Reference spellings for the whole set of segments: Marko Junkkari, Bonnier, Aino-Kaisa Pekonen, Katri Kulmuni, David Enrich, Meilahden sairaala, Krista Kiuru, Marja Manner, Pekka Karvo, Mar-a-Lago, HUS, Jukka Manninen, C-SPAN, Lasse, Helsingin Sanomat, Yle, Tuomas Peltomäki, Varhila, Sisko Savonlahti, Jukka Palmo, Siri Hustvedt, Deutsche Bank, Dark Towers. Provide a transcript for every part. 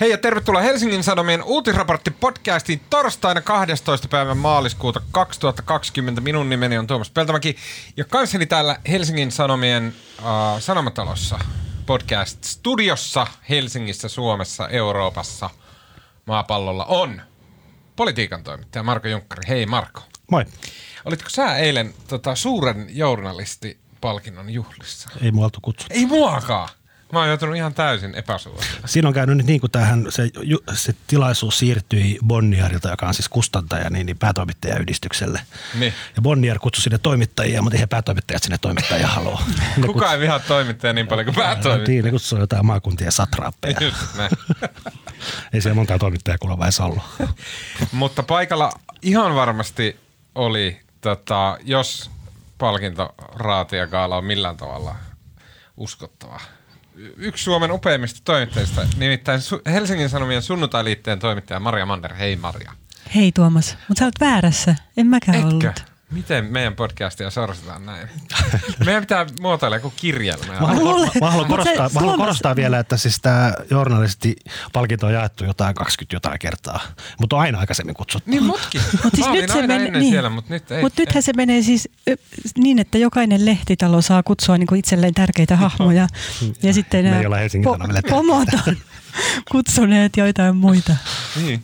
Hei ja tervetuloa Helsingin Sanomien uutisraporttipodcastiin torstaina 12. päivän maaliskuuta 2020. Minun nimeni on Tuomas Peltomäki ja kanssani täällä Helsingin Sanomien Sanomatalossa, podcast-studiossa Helsingissä, Suomessa, Euroopassa, maapallolla on politiikan toimittaja Marko Junkkari. Hei Marko. Moi. Olitko sä eilen suuren journalistipalkinnon juhlissa? Ei muualta kutsuttu. Ei muakaan. Mä oon joutunut ihan täysin epäsuoraksi. Siinä on käynyt nyt niin kuin se tilaisuus siirtyi Bonnierilta, joka on siis kustantaja, niin päätoimittajayhdistykselle. Niin. Ja Bonnier kutsui sinne toimittajia, mutta eihän päätoimittajat sinne toimittajia halua. Kukaan ei vihaa toimittajia niin paljon kuin päätoimittajia. Ne kutsuu jotain maakuntien satraappeja. Just näin. Ei siellä montaa toimittajaa kuule vai ollut. Mutta paikalla ihan varmasti oli, jos palkintoraatia gaala on millään tavalla uskottava. Yksi Suomen upeimmista toimittajista, nimittäin Helsingin Sanomien sunnuntailiitteen toimittaja Marja Manner. Hei Marja. Hei Tuomas, mutta sä olet väärässä. En mäkään Etkö? Ollut. Miten meidän podcastia sorsitaan näin? Meidän pitää muotoilla joku kirjelmä. Mä haluan korostaa vielä, että siis tämä journalistipalkinto on jaettu jotain 20 kertaa, mutta on aina aikaisemmin kutsuttu. Niin mutkin. Mä olin aina ennen siellä, mutta nyt ei. Mutta nythän se menee siis niin, että jokainen lehtitalo saa kutsua niinku itselleen tärkeitä hahmoja. Ja sitten me ei olla Helsingin Sanomille pomot on kutsuneet joitain muita. Niin.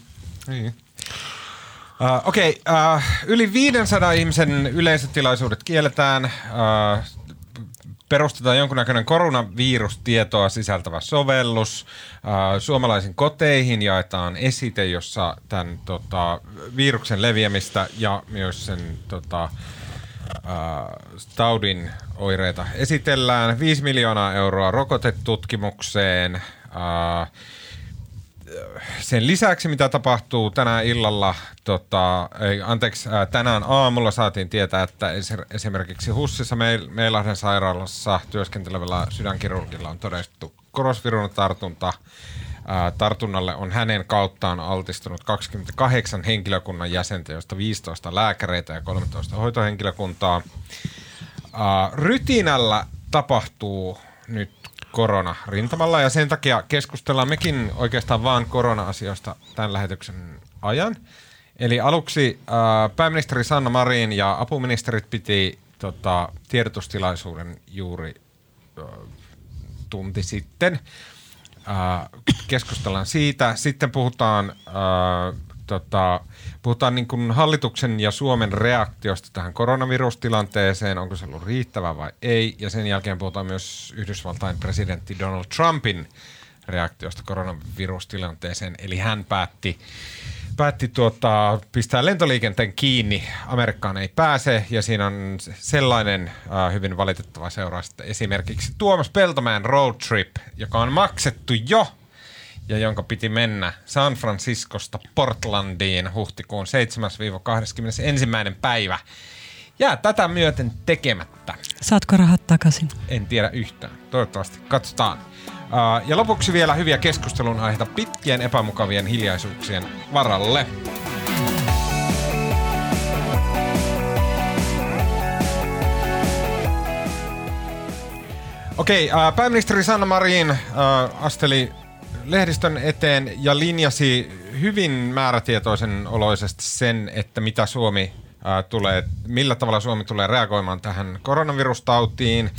Yli 500 ihmisen yleisötilaisuudet kielletään, perustetaan jonkunnäköinen koronavirustietoa sisältävä sovellus, suomalaisiin koteihin jaetaan esite, jossa tämän viruksen leviämistä ja myös sen taudin oireita esitellään, 5 miljoonaa euroa rokotetutkimukseen. Sen lisäksi, mitä tapahtuu tänään illalla, tänään aamulla saatiin tietää, että esimerkiksi HUSissa Meilahden sairaalassa työskentelevällä sydänkirurgilla on todettu korosvirunatartunta. Tartunnalle on hänen kauttaan altistunut 28 henkilökunnan jäsentä, joista 15 lääkäreitä ja 13 hoitohenkilökuntaa. Rytinällä tapahtuu nyt korona rintamalla ja sen takia keskustellaan mekin oikeastaan vaan korona-asioista tämän lähetyksen ajan. Eli aluksi pääministeri Sanna Marin ja apuministerit piti tiedotustilaisuuden juuri tunti sitten. Keskustellaan siitä. Sitten puhutaan niin kuin hallituksen ja Suomen reaktiosta tähän koronavirustilanteeseen, onko se ollut riittävä vai ei. Ja sen jälkeen puhutaan myös Yhdysvaltain presidentti Donald Trumpin reaktiosta koronavirustilanteeseen. Eli hän päätti pistää lentoliikenteen kiinni. Amerikkaan ei pääse ja siinä on sellainen hyvin valitettava seuraus, että esimerkiksi Tuomas Peltomäen road trip, joka on maksettu jo. Ja jonka piti mennä San Franciscosta Portlandiin huhtikuun 7.–21. päivä. Jää tätä myöten tekemättä. Saatko rahat takaisin? En tiedä yhtään. Toivottavasti. Katsotaan. Ja lopuksi vielä hyviä keskustelun aiheita pitkien epämukavien hiljaisuuksien varalle. Okei, pääministeri Sanna Marin asteli lehdistön eteen ja linjasi hyvin määrätietoisen oloisesti sen, että mitä millä tavalla Suomi tulee reagoimaan tähän koronavirustautiin,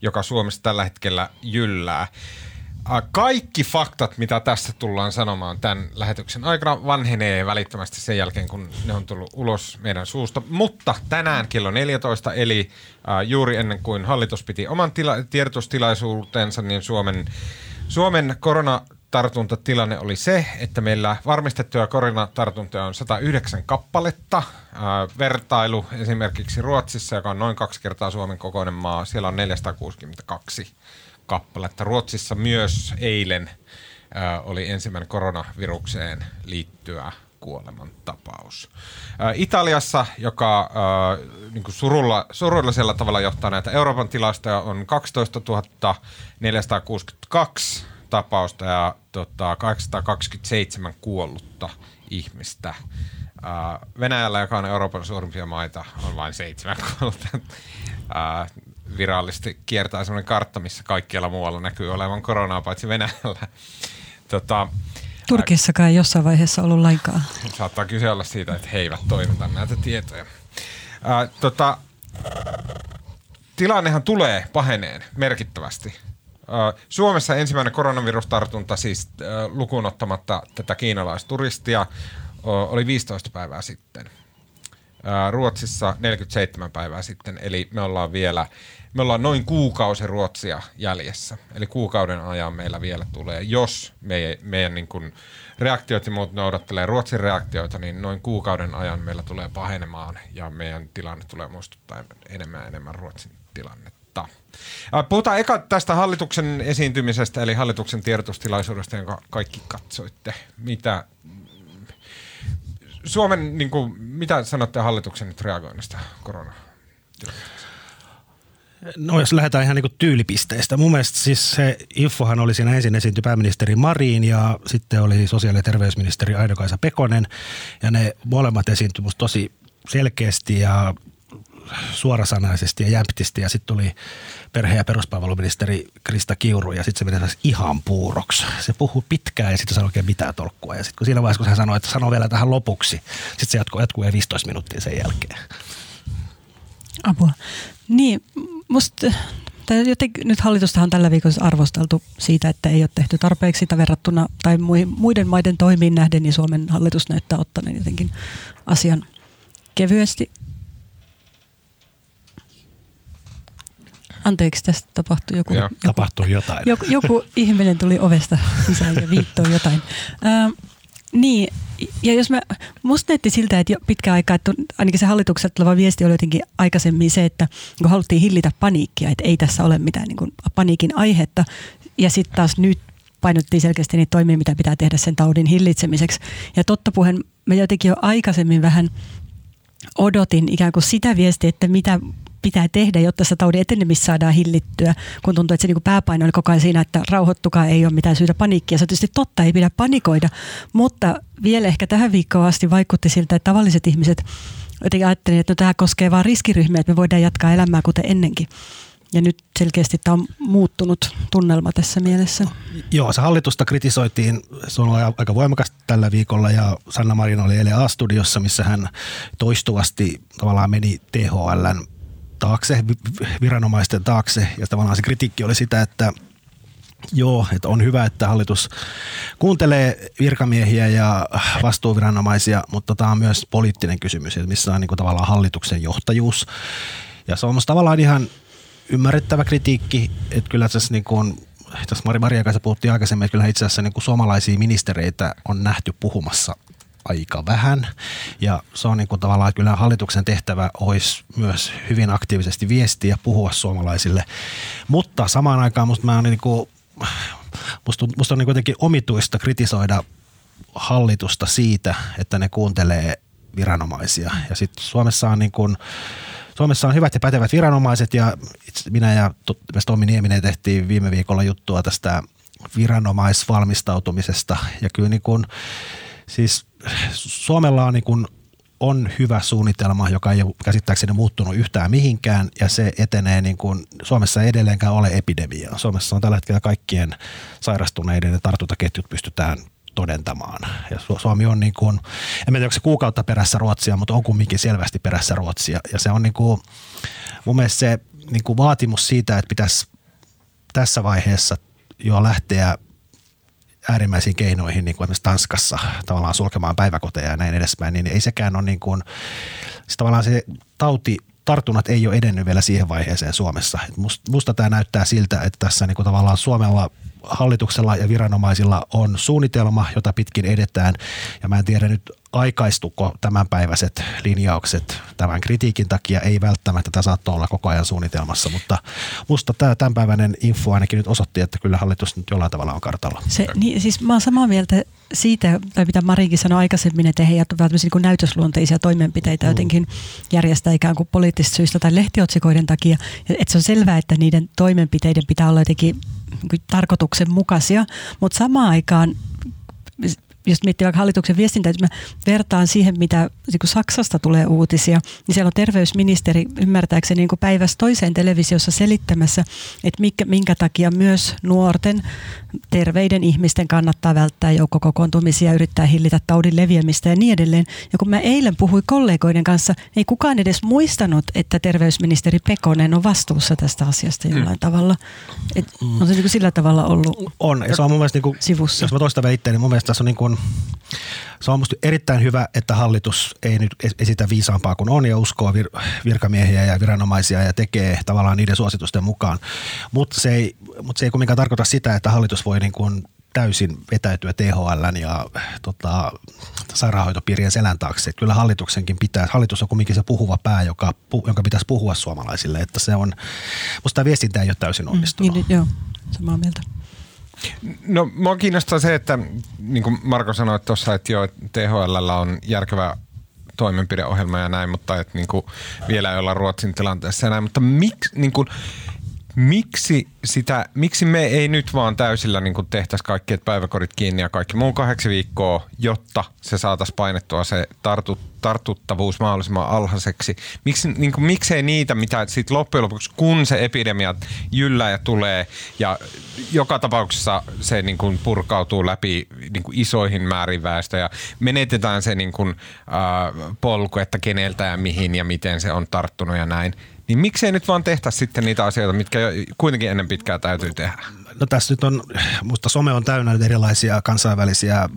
joka Suomessa tällä hetkellä jyllää. Kaikki faktat, mitä tässä tullaan sanomaan tämän lähetyksen aikana, vanhenee välittömästi sen jälkeen, kun ne on tullut ulos meidän suusta. Mutta tänään kello 14, eli juuri ennen kuin hallitus piti oman tiedotustilaisuutensa, niin Suomen koronatartuntatilanne oli se, että meillä varmistettuja koronatartuntoja on 109 kappaletta. Vertailu esimerkiksi Ruotsissa, joka on noin 2 kertaa Suomen kokoinen maa, siellä on 462 kappaletta. Ruotsissa myös eilen oli ensimmäinen koronavirukseen liittyvä kuolemantapaus. Italiassa, joka niin kuin surullisella tavalla johtaa näitä Euroopan tilastoja, on 12 462 tapausta ja 827 kuollutta ihmistä. Venäjällä, joka on Euroopan suurimpia maita, on vain 7 kuollutta. Virallisesti kiertää sellainen kartta, missä kaikkialla muualla näkyy olevan koronaa, paitsi Venäjällä. Turkissakaan ei jossain vaiheessa ollut lainkaan. Saattaa kyse olla siitä, että he eivät toimita näitä tietoja. Tilannehan tulee paheneen merkittävästi. Suomessa ensimmäinen koronavirustartunta, siis lukuun ottamatta tätä kiinalaisturistia, oli 15 päivää sitten. Ruotsissa 47 päivää sitten, eli me ollaan noin kuukausi Ruotsia jäljessä. Eli kuukauden ajan meillä vielä tulee, jos meidän niin kuin reaktiot ja muut noudattelee Ruotsin reaktioita, niin noin kuukauden ajan meillä tulee pahenemaan ja meidän tilanne tulee muistuttaa enemmän Ruotsin tilannetta. Puhutaan eka tästä hallituksen esiintymisestä, eli hallituksen tiedotustilaisuudesta, jonka kaikki katsoitte. Suomen, niin kuin, mitä sanotte hallituksen nyt reagoinnista koronatilanteeseen? No jos lähdetään ihan niin kuin tyylipisteistä. Mun mielestä siis se infohan oli siinä ensin esiintyi pääministeri Marin ja sitten oli sosiaali- ja terveysministeri Aino-Kaisa Pekonen. Ja ne molemmat esiintyi musta tosi selkeästi ja suorasanaisesti ja jämptisti. Ja sitten tuli perhe- ja peruspalveluministeri Krista Kiuru ja sitten se meni taas ihan puuroksi. Se puhui pitkään ja sitten ei saa oikein mitään tolkkua. Ja sitten kun siinä vaiheessa, kun hän sanoi, että sano vielä tähän lopuksi, sitten se jatkuu ja 15 minuuttia sen jälkeen. Apua. Niin, musta jotenkin nyt hallitustahan on tällä viikolla arvosteltu siitä, että ei ole tehty tarpeeksi sitä verrattuna tai muiden maiden toimiin nähden, niin Suomen hallitus näyttää ottaneen jotenkin asian kevyesti. Anteeksi, tästä tapahtui jotain. Joku ihminen tuli ovesta sisään ja viittoi jotain. Niin, ja jos musta näytti siltä, että jo pitkään aikaa, että ainakin se hallitukselta tuleva viesti oli jotenkin aikaisemmin se, että kun haluttiin hillitä paniikkia, että ei tässä ole mitään niin kuin paniikin aihetta. Ja sitten taas nyt painottiin selkeästi niitä toimia, mitä pitää tehdä sen taudin hillitsemiseksi. Ja totta puheen, mä jotenkin jo aikaisemmin vähän odotin ikään kuin sitä viestiä, että mitä pitää tehdä, jotta se taudin etenemistä saadaan hillittyä, kun tuntuu, että se pääpaino oli koko ajan siinä, että rauhoittukaa, ei ole mitään syytä paniikkia. Se on tietysti totta, ei pidä panikoida, mutta vielä ehkä tähän viikkoon asti vaikutti siltä, että tavalliset ihmiset jotenkin ajattelivat, että no, tämä koskee vain riskiryhmiä, että me voidaan jatkaa elämää kuten ennenkin. Ja nyt selkeästi tämä on muuttunut tunnelma tässä mielessä. Joo, se hallitusta kritisoitiin. Se on ollut aika voimakas tällä viikolla ja Sanna Marin oli eilen A-studiossa, missä hän toistuvasti tavallaan meni THL:n taakse, viranomaisten taakse, ja tavallaan se kritiikki oli sitä, että joo, että on hyvä, että hallitus kuuntelee virkamiehiä ja vastuuviranomaisia, mutta tämä on myös poliittinen kysymys, että missä on niin kuin tavallaan hallituksen johtajuus. Ja se on myös tavallaan ihan ymmärrettävä kritiikki, että kyllä tässä niin kuin tässä Maria kanssa puhuttiin aikaisemmin, että kyllähän itse asiassa niin kuin suomalaisia ministereitä on nähty puhumassa aika vähän. Ja se on niin kuin tavallaan, että kyllä hallituksen tehtävä olisi myös hyvin aktiivisesti viestiä ja puhua suomalaisille. Mutta samaan aikaan musta on niin kuitenkin omituista kritisoida hallitusta siitä, että ne kuuntelee viranomaisia. Ja sitten Suomessa on hyvät ja pätevät viranomaiset ja minä ja Tommi Nieminen tehtiin viime viikolla juttua tästä viranomaisvalmistautumisesta ja kyllä niin kuin siis Suomella on, niin kuin, on hyvä suunnitelma, joka ei ole käsittääkseni muuttunut yhtään mihinkään ja se etenee niin kuin Suomessa ei edelleenkään ole epidemiaa. Suomessa on tällä hetkellä kaikkien sairastuneiden ja tartuntaketjut pystytään todentamaan. Ja Suomi on niin kuin, en tiedä onko se kuukautta perässä Ruotsia, mutta on kumminkin selvästi perässä Ruotsia. Ja se on niin kuin, mun mielestä se niin kuin vaatimus siitä, että pitäisi tässä vaiheessa jo lähteä äärimmäisiin keinoihin, niin kuin esimerkiksi Tanskassa tavallaan sulkemaan päiväkoteja ja näin edespäin, niin ei sekään ole niin kuin, siis tavallaan se tartunnat ei ole edennyt vielä siihen vaiheeseen Suomessa. Musta tämä näyttää siltä, että tässä niin kuin tavallaan Suomella, hallituksella ja viranomaisilla on suunnitelma, jota pitkin edetään ja mä en tiedä nyt aikaistuko tämänpäiväiset linjaukset tämän kritiikin takia. Ei välttämättä, tämä saattaa olla koko ajan suunnitelmassa, mutta musta tämä tämänpäiväinen info ainakin nyt osoitti, että kyllä hallitus nyt jollain tavalla on kartalla. Siis mä oon samaa mieltä siitä, tai mitä Marinkin sanoi aikaisemmin, että he jättävät tämmöisiä niin näytösluonteisia toimenpiteitä jotenkin järjestää ikään kuin poliittisista syistä tai lehtiotsikoiden takia. Että se on selvää, että niiden toimenpiteiden pitää olla jotenkin tarkoituksenmukaisia, mutta samaan aikaan jos miettii vaikka hallituksen viestintää, jos mä vertaan siihen, mitä kun Saksasta tulee uutisia, niin siellä on terveysministeri ymmärtääkseni niin kuin päivästä toiseen televisiossa selittämässä, että minkä takia myös nuorten terveiden ihmisten kannattaa välttää joukkokokoontumisia, yrittää hillitä taudin leviämistä ja niin edelleen. Ja kun mä eilen puhuin kollegoiden kanssa, ei kukaan edes muistanut, että terveysministeri Pekonen on vastuussa tästä asiasta jollain tavalla. Et on se niin kuin sillä tavalla ollut on. Ja se on mun mielestä, niin kuin, sivussa. Jos mä toista väitteen, niin mun mielestä tässä on niin kuin, se on musta erittäin hyvä, että hallitus ei nyt esitä viisaampaa kuin on ja uskoo virkamiehiä ja viranomaisia ja tekee tavallaan niiden suositusten mukaan. Mutta se ei kumminkaan tarkoita sitä, että hallitus voi niin kuin täysin vetäytyä THL:n ja sairaanhoitopiirien selän taakse. Kyllä hallituksenkin pitää, hallitus on kumminkin se puhuva pää, jonka pitäisi puhua suomalaisille, että se on, musta tämä viestintä ei ole täysin onnistunut. Niin, joo, samaa mieltä. No minua kiinnostaa se, että niin kuin Marko sanoi tuossa, että joo, THL on järkevä toimenpideohjelma ja näin, mutta että niin kuin vielä ei olla Ruotsin tilanteessa ja näin, mutta miksi me ei nyt vaan täysillä niin kuin tehtäisi kaikki, että päiväkodit kiinni ja kaikki muun 8 viikkoa, jotta se saataisiin painettua se tartuttavuus mahdollisimman alhaiseksi. Miksei niitä, mitä sitten loppujen lopuksi, kun se epidemia jyllää ja tulee ja joka tapauksessa se niin kuin purkautuu läpi niin kuin isoihin määrin väestöä ja menetetään se niin kuin, polku, että keneltä ja mihin ja miten se on tarttunut ja näin. Niin miksei nyt vaan tehtäisi sitten niitä asioita, mitkä kuitenkin ennen pitkää täytyy tehdä? No tässä nyt on, musta some on täynnä erilaisia kansainvälisiä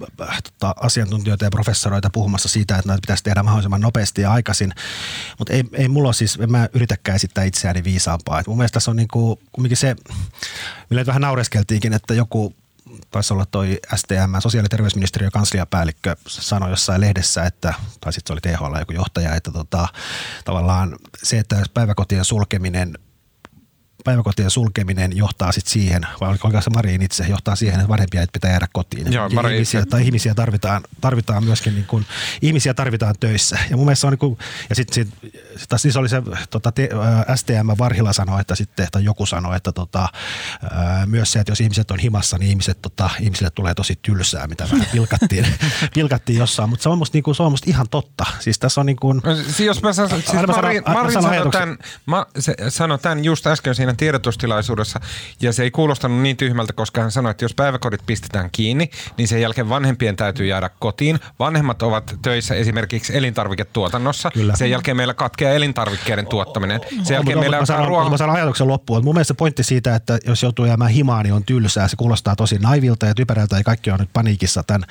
asiantuntijoita ja professoreita puhumassa siitä, että näitä pitäisi tehdä mahdollisimman nopeasti ja aikaisin. Mutta ei mulla siis, en mä yritäkään esittää itseäni viisaampaa. Et mun mielestä tässä on niinku, kumminkin se, millä vähän naureskeltiinkin, että joku taisi olla toi STM, sosiaali- ja terveysministeriön kansliapäällikkö, sanoi jossain lehdessä, että, tai sitten se oli THL joku johtaja, että tavallaan se, että päiväkotien sulkeminen johtaa sitten siihen, vai oliko se Marin itse, johtaa siihen, että vanhempia ei pitää jäädä kotiin. Joo, ihmisiä tarvitaan myöskin, niin kun, ihmisiä tarvitaan töissä. Ja mun mielestä on niin kuin, ja sitten siis oli se STM Varhila sanoi, että sitten, tai joku sanoi, että myös se, että jos ihmiset on himassa, niin ihmisille tulee tosi tylsää, mitä vähän pilkattiin jossain, mutta se on musta, niin kuin, se on musta ihan totta. Siis tässä on niin kuin, jos mä sanon, siis Marin sanoi tämän just äsken siinä tiedotustilaisuudessa, ja se ei kuulostanut niin tyhmältä, koska hän sanoi, että jos päiväkodit pistetään kiinni, niin sen jälkeen vanhempien täytyy jäädä kotiin. Vanhemmat ovat töissä esimerkiksi elintarviketuotannossa. Kyllä. Sen jälkeen meillä katkeaa elintarvikkeiden tuottaminen. Sen jälkeen meillä on ruokaa. Mä sanon ajatuksen loppuun. Mun mielestä pointti siitä, että jos joutuu jäämään himaan, niin on tylsää. Se kuulostaa tosi naivilta ja typerältä, ja kaikki on nyt paniikissa tämän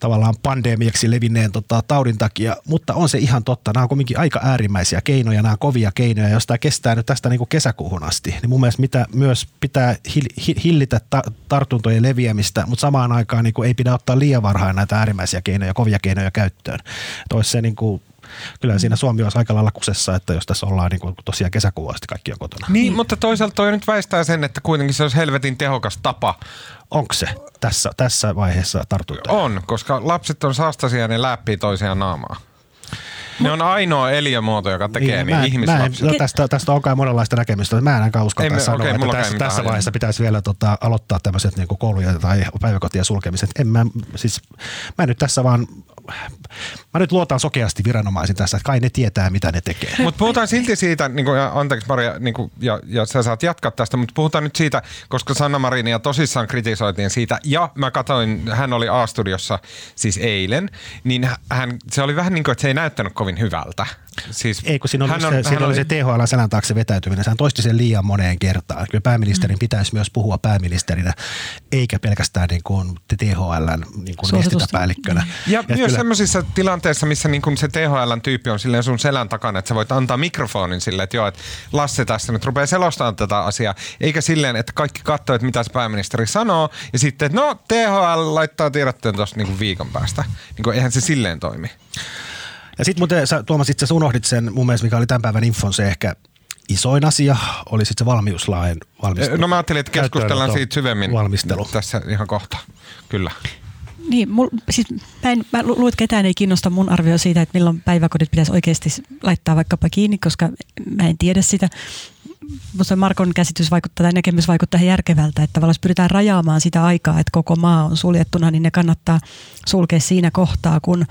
tavallaan pandemiaksi levinneen taudin takia, mutta on se ihan totta. Nämä on kuitenkin aika äärimmäisiä keinoja, nämä kovia keinoja, jos tämä kestää nyt tästä niin kuin kesäkuuhun asti. Niin mun mielestä mitä myös pitää hillitä tartuntojen leviämistä, mutta samaan aikaan niin kuin ei pidä ottaa liian varhain näitä äärimmäisiä keinoja, kovia keinoja käyttöön. Se niin kuin, kyllä siinä Suomi olisi aika lailla kusessa, että jos tässä ollaan niin kuin tosiaan kesäkuun asti kaikki on kotona. Niin, mutta toisaalta toi nyt väistää sen, että kuitenkin se olisi helvetin tehokas tapa. Onko se tässä vaiheessa tartuntaa? On, koska lapset on saastaisia ja ne läppii toisiaan naamaa. Ne on ainoa eliömuoto, joka tekee niin ihmislapsia. Tästä on kai monenlaista näkemystä. Mä en ainakaan uskalla sanoa, että tässä vaiheessa pitäisi vielä aloittaa tämmöiset niin kuin kouluja tai päiväkotien sulkemiset. Mä nyt luotan sokeasti viranomaisiin tässä, että kai ne tietää, mitä ne tekee. Mutta puhutaan silti siitä, niin kuin, ja anteeksi Maria, niin kuin, ja sä saat jatkaa tästä, mutta puhutaan nyt siitä, koska Sanna Marinia tosissaan kritisoitiin siitä, ja mä katsoin, hän oli A-studiossa siis eilen, niin se oli vähän niin kuin, että se ei näyttänyt kovin hyvältä. Siis ei, kun siinä oli se THL-selän taakse vetäytyminen. Sehän toisti sen liian moneen kertaan. Kyllä pääministerin pitäisi myös puhua pääministerinä, eikä pelkästään niin kuin THL:n niin kuin viestintäpäällikkönä. Ja myös sellaisissa tilanteissa, missä niin kuin se THL:n tyyppi on silleen sun selän takana, että sä voit antaa mikrofonin silleen, että joo, että Lasse tässä nyt rupeaa selostamaan tätä asiaa, eikä silleen, että kaikki katsoo, että mitä se pääministeri sanoo, ja sitten, että no, THL laittaa tiedotteen tuossa niin kuin viikon päästä. Niin kuin, eihän se silleen toimi. Ja sitten muuten sä, Tuomas, itse asiassa unohdit sen, mun mielestä mikä oli tämän päivän infon se ehkä isoin asia, oli sitten se valmiuslain valmistelu. No mä ajattelin, että keskustellaan siitä syvemmin tässä ihan kohta, kyllä. Niin, mä luulen, että ketään ei kiinnosta mun arvio siitä, että milloin päiväkodit pitäisi oikeasti laittaa vaikkapa kiinni, koska mä en tiedä sitä. musta Markon käsitys vaikuttaa tai näkemys vaikuttaa järkevältä, että tavallaan pyritään rajaamaan sitä aikaa, että koko maa on suljettuna, niin ne kannattaa sulkea siinä kohtaa, kun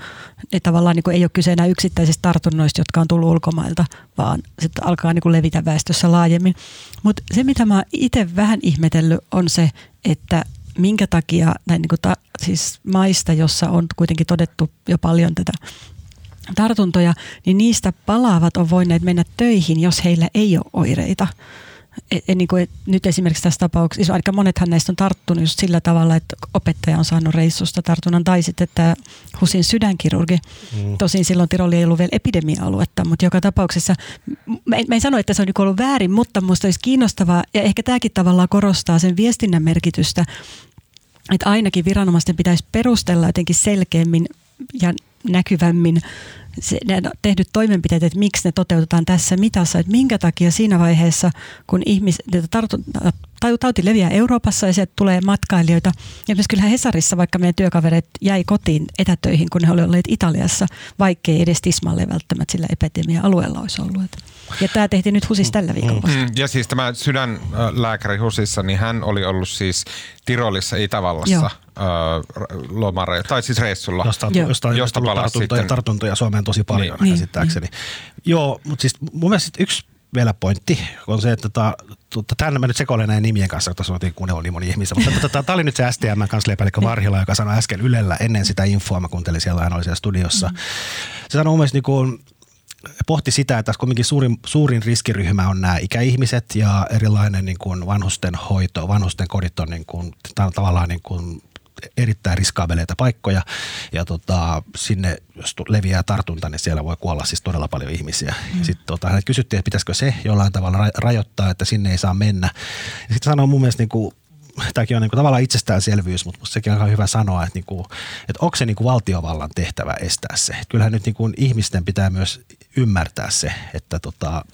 ne tavallaan niin kuin ei ole kyse enää yksittäisistä tartunnoista, jotka on tullut ulkomailta, vaan se alkaa niin kuin levitä väestössä laajemmin. Mutta se, mitä mä oon itse vähän ihmetellyt, on se, että minkä takia näin niin kuin siis maista, jossa on kuitenkin todettu jo paljon tätä tartuntoja, niin niistä palaavat on voineet mennä töihin, jos heillä ei ole oireita. Niin kuin nyt esimerkiksi tässä tapauksessa, aika monethan näistä on tarttunut just sillä tavalla, että opettaja on saanut reissusta tartunnan, tai sitten tämä HUSin sydänkirurgi. Tosin silloin Tiroli ei ollut vielä epidemia-aluetta, mutta joka tapauksessa, mä en sano, että se on ollut väärin, mutta musta olisi kiinnostavaa, ja ehkä tämäkin tavallaan korostaa sen viestinnän merkitystä, että ainakin viranomaisten pitäisi perustella jotenkin selkeämmin ja näkyvämmin tehdyt toimenpiteet, että miksi ne toteutetaan tässä mitassa, että minkä takia siinä vaiheessa, kun tauti leviää Euroopassa ja sieltä tulee matkailijoita, ja myös kyllähän Hesarissa vaikka meidän työkavereet jäi kotiin etätöihin, kun he olivat Italiassa, vaikkei edes tismalle välttämättä sillä epidemia-alueella olisi ollut. Ja tämä tehtiin nyt HUSissa tällä viikolla. Ja siis tämä sydänlääkäri HUSissa, niin hän oli ollut siis Tirolissa, Itävallassa. Joo. Tai siis reissulla. Josta palasi sitten. Tartuntoja Suomeen tosi paljon käsittääkseni. Niin. Joo, mutta siis mun mielestä yksi vielä pointti on se, että tämän mä nyt sekoilen näin nimien kanssa, kun sanoin, kun ne oli moni ihmisiä, mutta tämä oli nyt se STM-kansliapäällikkö Varhila, joka sanoi äsken Ylellä ennen sitä infoa, mä kuuntelin siellä aina oli siellä studiossa. Se sanoi mun mielestä pohti sitä, että tässä kuitenkin suurin riskiryhmä on nämä ikäihmiset ja erilainen niin kuin vanhusten hoito, vanhusten kodit on niin kuin, tavallaan niin kuin erittäin riskaabeleita paikkoja ja sinne, jos leviää tartunta, niin siellä voi kuolla siis todella paljon ihmisiä. Mm. Sitten hänet kysyttiin, että pitäisikö se jollain tavalla rajoittaa, että sinne ei saa mennä. Ja sitten sanoo mun mielestä, niin kuin, tämäkin on niin kuin tavallaan itsestäänselvyys, mutta musta sekin on aika hyvä sanoa, että, niin kuin, että onko se niin kuin valtiovallan tehtävä estää se. Että kyllähän nyt niin kuin ihmisten pitää myös ymmärtää se, että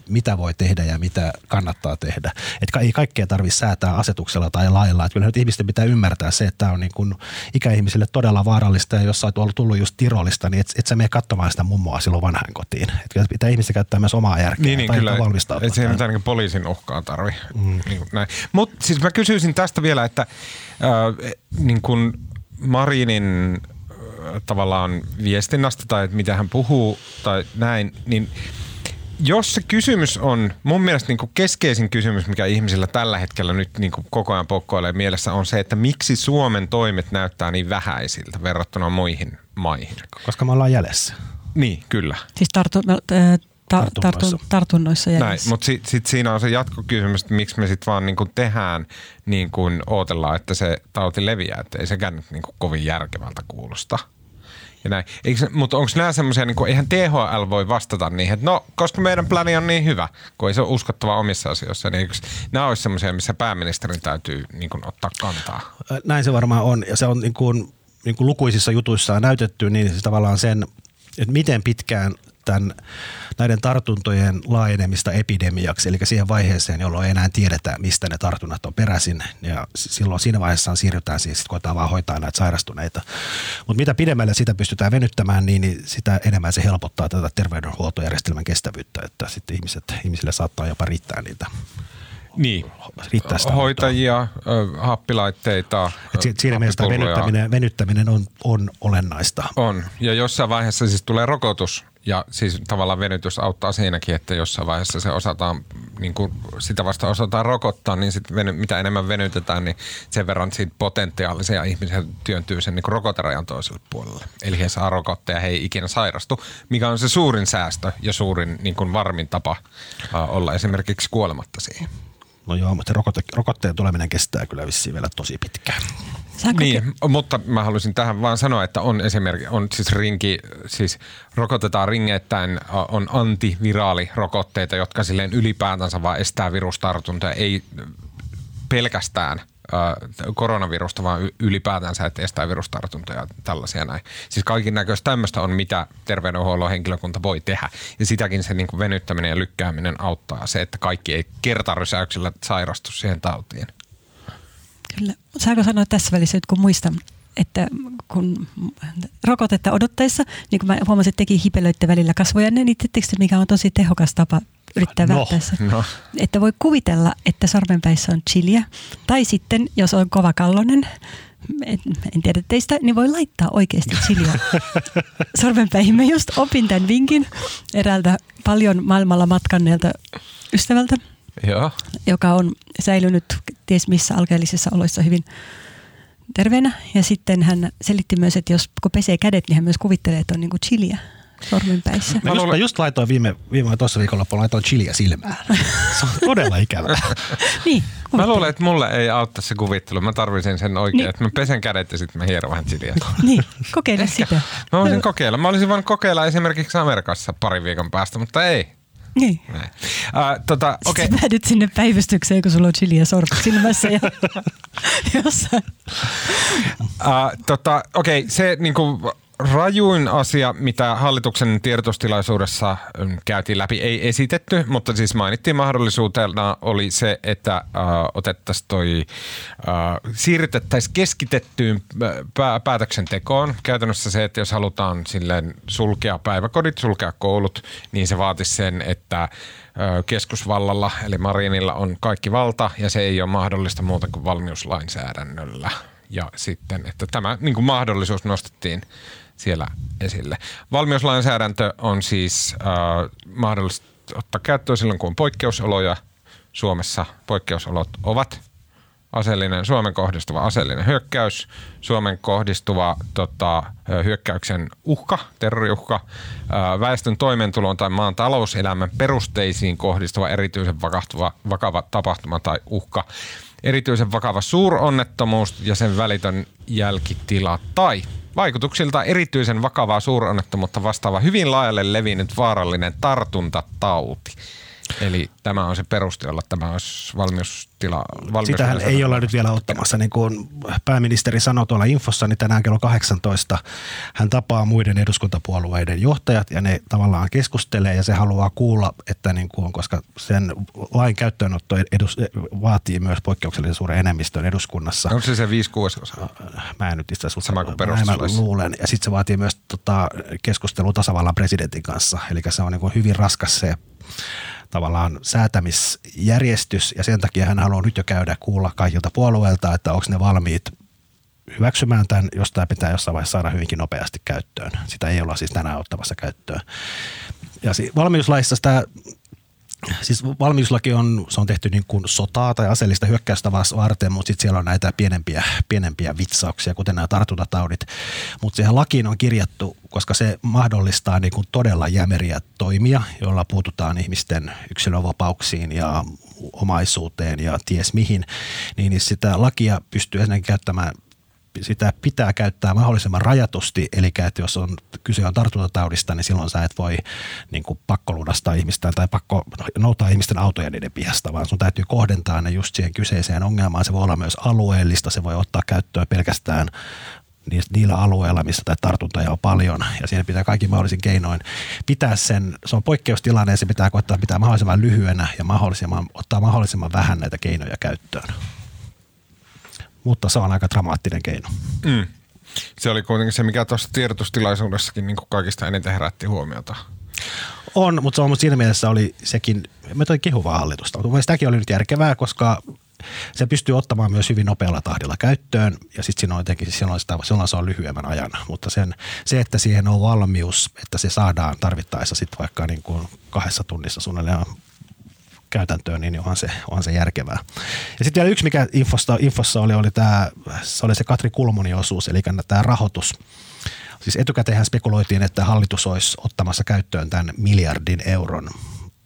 mitä voi tehdä ja mitä kannattaa tehdä. Että ei kaikkea tarvitse säätää asetuksella tai lailla. Että kyllä nyt ihmisten pitää ymmärtää se, että tämä on niin kuin ikäihmisille todella vaarallista ja jos sä oot tullut just Tirolista, niin et sä mene katsomaan sitä mummoa silloin vanhaan kotiin. Että pitää ihmistä käyttää myös omaa järkeä. Niin, tai kyllä, valmistautua. Että se ei mitään niin poliisin uhkaan tarvi. Niin mutta siis mä kysyisin tästä vielä, että niin kuin Marinin tavallaan viestinnästä tai mitä hän puhuu tai näin, niin jos se kysymys on, mun mielestä niin kuin keskeisin kysymys, mikä ihmisillä tällä hetkellä nyt niin kuin koko ajan pokkoilee mielessä on se, että miksi Suomen toimet näyttää niin vähäisiltä verrattuna muihin maihin. Koska me ollaan jäljessä. Niin, kyllä. Siis tartunnoissa jäljessä. Mutta sitten siinä on se jatkokysymys, että miksi me sitten vaan niin kuin tehdään niin kuin odotellaan, että se tauti leviää, että ei sekään nyt niin kuin kovin järkevältä kuulosta. Mutta onko nämä semmoisia, niin eihän THL voi vastata niihin, että no, koska meidän pläni on niin hyvä, kun ei se ole uskottava omissa asioissa, niin nämä olisi semmoisia, missä pääministerin täytyy niin kuin ottaa kantaa. Näin se varmaan on, ja se on niin kuin lukuisissa jutuissa näytetty, niin siis tavallaan sen, että miten pitkään näiden tartuntojen laajenemista epidemiaksi, eli siihen vaiheeseen, jolloin ei enää tiedetä, mistä ne tartunnat on peräisin. Ja silloin siinä vaiheessa siirrytään siihen, että koetaan vaan hoitaa näitä sairastuneita. Mutta mitä pidemmälle sitä pystytään venyttämään, niin sitä enemmän se helpottaa tätä terveydenhuoltojärjestelmän kestävyyttä, että sitten ihmisille saattaa jopa riittää niitä. Niin, hoitajia, happilaitteita, siinä mielessä venyttäminen on olennaista. On, ja jossain vaiheessa siis tulee rokotus. Ja siis tavallaan venytys auttaa siinäkin, että jossain vaiheessa se osataan, niin kuin sitä vasta osataan rokottaa, niin sit mitä enemmän venytetään, niin sen verran siitä potentiaalisia ihmisiä työntyy sen niin kuin rokoterajan toiselle puolelle. Eli he saa rokotteja, he ei ikinä sairastu, mikä on se suurin säästö ja suurin niin kuin varmin tapa olla esimerkiksi kuolematta siihen. No joo, mutta rokotteen tuleminen kestää kyllä vissiin vielä tosi pitkään. Niin, mutta mä haluaisin tähän vaan sanoa, että on esimerkiksi, on siis rokotetaan ringeittäin, on antiviraalirokotteita, jotka silleen ylipäätänsä vaan estää virustartuntoja, ei pelkästään koronavirusta, vaan ylipäätänsä, että estää virustartuntoja tällaisia näin. Siis kaikin näköistä tämmöistä on, mitä terveydenhuollon henkilökunta voi tehdä. Ja sitäkin se niin kuin venyttäminen ja lykkääminen auttaa se, että kaikki ei kertarysäyksellä sairastu siihen tautiin. Kyllä. Saanko sanoa tässä välissä nyt, kun muistan, että kun rokotetta odotteessa, niin kuin mä huomasin, että tekin hipelöitte välillä kasvojanne, niin tietysti mikä on tosi tehokas tapa yrittää välttää sen. No. Että voi kuvitella, että sarvenpäissä on chiliä. Tai sitten, jos on kovakallonen, en tiedä teistä, niin voi laittaa oikeasti chiliä sarvenpäihin. Mä just opin tämän vinkin eräältä paljon maailmalla matkanneelta ystävältä, joo, joka on säilynyt ties missä alkeellisissa oloissa hyvin terveenä. Ja sitten hän selitti myös, että jos kun pesee kädet, niin hän myös kuvittelee, että on niin kuin chiliä sormenpäissä. Mä just laitoin viime tuossa viikonloppuna, laitoin chiliä silmään. Se on todella ikävää. Niin, mä luulen, että mulle ei auttaa se kuvittelu. Mä tarvitsen sen oikein, niin, että mä pesen kädet ja sitten mä hieron vähän chiliä. Niin, kokeile sitä. Mä voisin kokeilla. Mä olisin voinut kokeilla esimerkiksi Amerikassa parin viikon päästä, mutta ei. Niin. Okay. Sitten päädyt sinne päivystykseen, kun sulla on chiliä sormet silmässä ja jossain. Se niinku rajuin asia, mitä hallituksen tiedotustilaisuudessa käytiin läpi, ei esitetty, mutta siis mainittiin mahdollisuutena, oli se, että siirrytettäisiin keskitettyyn päätöksentekoon. Käytännössä se, että jos halutaan silleen sulkea päiväkodit, sulkea koulut, niin se vaatisi sen, että keskusvallalla eli Marinilla on kaikki valta ja se ei ole mahdollista muuten kuin valmiuslainsäädännöllä. Ja sitten, että tämä niin kuin mahdollisuus nostettiin siellä esille. Valmiuslainsäädäntö on siis mahdollista ottaa käyttöön silloin, kun on poikkeusoloja. Suomessa poikkeusolot ovat Suomen kohdistuva aseellinen hyökkäys, Suomen kohdistuva hyökkäyksen uhka, terroriuhka, väestön toimeentuloon tai maan talouselämän perusteisiin kohdistuva erityisen vakava tapahtuma tai uhka, erityisen vakava suuronnettomuus ja sen välitön jälkitila tai vaikutuksilta erityisen vakavaa suuronnettomuutta vastaava hyvin laajalle levinnyt vaarallinen tartuntatauti. Eli tämä on se peruste, jolla tämä olisi valmiustila. Sitähän ei olla nyt vielä ottamassa. Niin kuin pääministeri sanoi tuolla infossa, niin tänään kello 18 hän tapaa muiden eduskuntapuolueiden johtajat ja ne tavallaan keskustelee ja se haluaa kuulla, että niin kuin, koska sen lain käyttöönotto vaatii myös poikkeuksellisen suuren enemmistön eduskunnassa. Onko se 5/6? Mä en nyt itse asiassa sama kuin perustuslaissa luulen. Ja sitten se vaatii myös keskustelua tasavallan presidentin kanssa. Eli se on niin kuin hyvin raskas se tavallaan säätämisjärjestys ja sen takia hän haluaa nyt jo käydä kuulla kaikilta puolueilta, että onko ne valmiit hyväksymään tämän, jos tämä pitää jossain vaiheessa saada hyvinkin nopeasti käyttöön. Sitä ei olla siis tänään ottamassa käyttöön. Ja valmiuslaissa valmiuslaki on tehty niin kuin sotaa tai aseellista hyökkäystä varten, mutta sitten siellä on näitä pienempiä vitsauksia, kuten nämä tartuntataudit. Mutta siihen lakiin on kirjattu, koska se mahdollistaa niin kuin todella jämeriä toimia, joilla puututaan ihmisten yksilönvapauksiin ja omaisuuteen ja ties mihin, niin sitä lakia pystyy ensinnäkin käyttämään. Sitä pitää käyttää mahdollisimman rajatusti, eli että jos kyse on tartuntataudista, niin silloin sä et voi niin kuin pakkolunastaa ihmistä tai pakko noutaa ihmisten autoja niiden pihasta, vaan sun täytyy kohdentaa ne just siihen kyseiseen ongelmaan. Se voi olla myös alueellista, se voi ottaa käyttöön pelkästään niillä alueilla, missä tätä tartuntoja on paljon ja siinä pitää kaikki mahdollisin keinoin pitää sen. Se on poikkeustilanne ja se pitää koettaa pitää mahdollisimman lyhyenä ja ottaa mahdollisimman vähän näitä keinoja käyttöön. Mutta se on aika dramaattinen keino. Mm. Se oli kuitenkin se, mikä tuossa tiedotustilaisuudessakin niin kaikista eniten herätti huomiota. On, mutta siinä mielessä oli sekin, mä toin kehuvaa hallitusta, mutta mielestäni oli nyt järkevää, koska se pystyy ottamaan myös hyvin nopealla tahdilla käyttöön ja sitten silloin se on lyhyemmän ajana. Mutta että siihen on valmius, että se saadaan tarvittaessa sitten vaikka niin kuin 2 tunnissa suunnilleen käytäntöön, niin onhan se järkevää. Ja sitten vielä yksi, mikä infossa oli se Katri Kulmunin osuus, eli tämä rahoitus. Siis etukäteenhän spekuloitiin, että hallitus olisi ottamassa käyttöön tämän 1 miljardin euron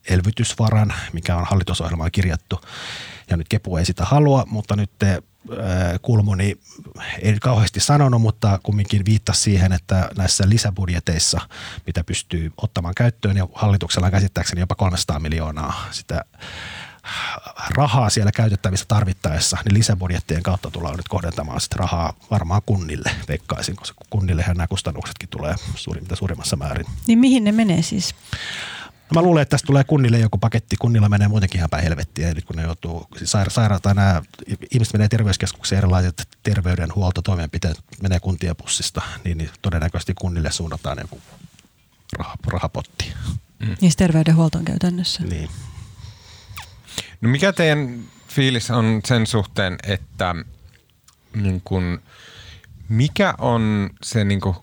elvytysvaran, mikä on hallitusohjelmaan kirjattu. Ja nyt Kepu ei sitä halua, mutta nyt Kulmuni ei kauheasti sanonut, mutta kumminkin viittasi siihen, että näissä lisäbudjeteissa, mitä pystyy ottamaan käyttöön ja hallituksella käsittääkseni jopa 300 miljoonaa sitä rahaa siellä käytettävissä tarvittaessa, niin lisäbudjettien kautta tullaan nyt kohdentamaan sitä rahaa varmaan kunnille, veikkaisin, koska kunnillehän nämä kustannuksetkin tulee mitä suurimmassa määrin. Niin mihin ne menee siis? Mä luulen, että tässä tulee kunnille joku paketti. Kunnilla menee muutenkin ihan päin helvettiä, eli kun ne joutuu sairaataan nämä ihmiset menee terveyskeskukseen, erilaiset terveydenhuoltotoimenpiteet menee kuntien pussista, niin todennäköisesti kunnille suunnataan joku rahapotti. Niissä terveydenhuoltoon käytännössä. Niin. No mikä teidän fiilis on sen suhteen, että niin kun, mikä on se niin kun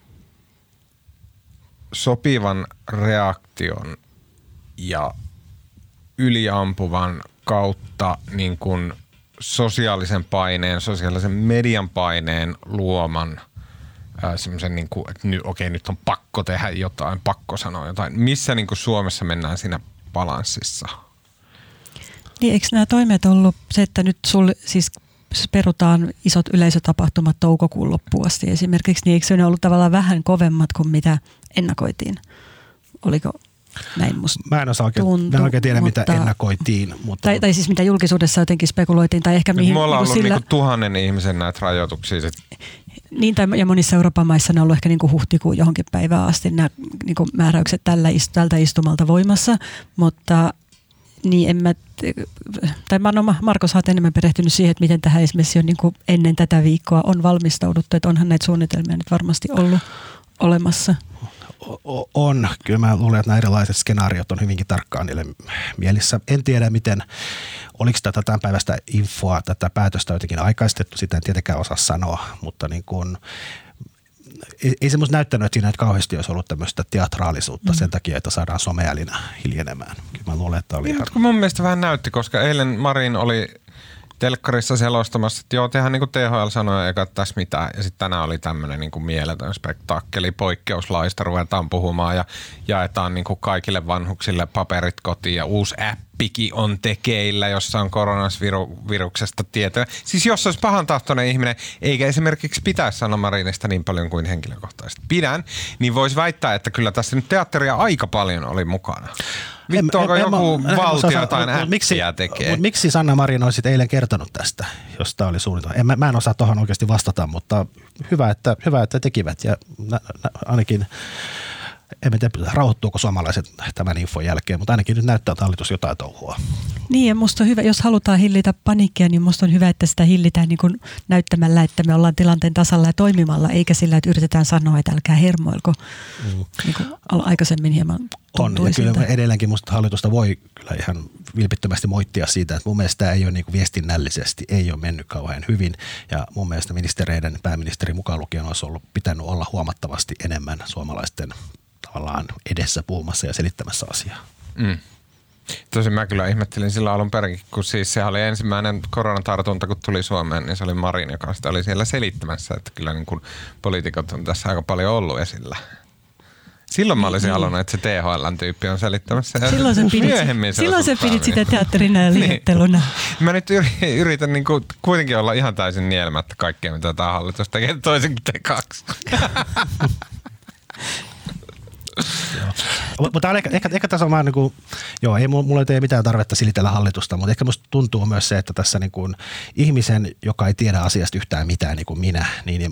sopivan reaktion ja yliampuvan kautta niin kun sosiaalisen paineen, sosiaalisen median paineen luoman semmoisen, niin kuin, että okei, nyt on pakko tehdä jotain, pakko sanoa jotain. Missä niin kuin Suomessa mennään siinä balanssissa? Niin, eikö nämä toimet ollut se, että nyt siis perutaan isot yleisötapahtumat toukokuun loppuun asti esimerkiksi, niin eikö ne ollut tavallaan vähän kovemmat kuin mitä ennakoitiin? Oliko näin musta tuntuu? Mä en oikein tiedä, mutta, mitä ennakoitiin. Mutta tai siis mitä julkisuudessa jotenkin spekuloitiin, tai ehkä mihin. Me ollaan ollut niin kuin 1,000 ihmisen näitä rajoituksia sitten. Niin, ja monissa Euroopan maissa on ollut ehkä niin kuin huhtikuun johonkin päivään asti nämä niin kuin määräykset tältä istumalta voimassa, mutta niin Markus, olet enemmän perehtynyt siihen, että miten tähän esimerkiksi on niin kuin ennen tätä viikkoa on valmistauduttu, että onhan näitä suunnitelmia nyt varmasti ollut olemassa. On. Kyllä mä luulen, että nämä erilaiset skenaariot on hyvinkin tarkkaan niille mielissä. En tiedä, miten, oliko tätä tämän päivästä infoa, tätä päätöstä jotenkin aikaistettu, sitä en tietenkään osaa sanoa, mutta niin kuin, ei semmoista näyttänyt, että siinä nyt kauheasti olisi ollut tämmöistä teatraalisuutta sen takia, että saadaan someälinä hiljenemään. Kyllä mä luulen, että oli ihan. Mutta mun mielestä vähän näytti, koska eilen Marin oli telkkarissa selostamassa, että joo, tehdään niin kuin THL sanoi, eikä tässä mitään. Ja sitten tänään oli tämmöinen niin kuin mieletön spektaakkeli poikkeuslaista, ruvetaan puhumaan ja jaetaan niin kuin kaikille vanhuksille paperit kotiin. Ja uusi appikin on tekeillä, jossa on koronaviruksesta tietoja. Siis jos olisi pahantahtoinen ihminen, eikä esimerkiksi pitäisi sanoa Marinista niin paljon kuin henkilökohtaisesti pidän, niin voisi väittää, että kyllä tässä nyt teatteria aika paljon oli mukana. Vittu, onko joku valtio tai äppiä tekee? Mutta miksi Sanna Marin olisi eilen kertonut tästä, jos tämä oli suunnitelma? Mä en osaa tuohon oikeasti vastata, mutta hyvä, että tekivät. Ja ainakin, en tiedä, rauhoittuuko suomalaiset tämän infon jälkeen, mutta ainakin nyt näyttää, että hallitus jotain touhua. Niin, ja musta on hyvä, jos halutaan hillitä paniikkia, niin musta on hyvä, että sitä hillitään niin kuin näyttämällä, että me ollaan tilanteen tasalla ja toimimalla, eikä sillä, että yritetään sanoa, että älkää hermoilko. Niin kuin aikaisemmin hieman tuntui siltä. Ja kyllä edelleenkin musta hallitusta voi kyllä ihan vilpittömästi moittia siitä, että mun mielestä ei ole niin kuin viestinnällisesti, ei ole mennyt kauhean hyvin. Ja mun mielestä ministereiden, pääministeri mukaan lukien, olisi ollut pitänyt olla huomattavasti enemmän suomalaisten tavallaan edessä puhumassa ja selittämässä asiaa. Mm. Tosin mä kyllä ihmettelin sillä alun perinkin, kun siis sehän oli ensimmäinen koronatartunta, kun tuli Suomeen, niin se oli Marin, joka sitä oli siellä selittämässä, että kyllä niin kuin poliitikot on tässä aika paljon ollut esillä. Silloin mä olisin halunnut, että se THL-tyyppi on selittämässä. Silloin sä pidit sitä teatterina ja liitteluna. Niin. Mä nyt yritän niin kuin kuitenkin olla ihan täysin nielmättä kaikkea, mitä tämä hallitus tekee toisenkin tekaksi. Mutta ehkä tässä on vaan niin kuin, joo, ei mulla ei mitään tarvetta silitellä hallitusta, mutta ehkä musta tuntuu myös se, että tässä niin kuin ihmisen, joka ei tiedä asiasta yhtään mitään niin kuin minä, niin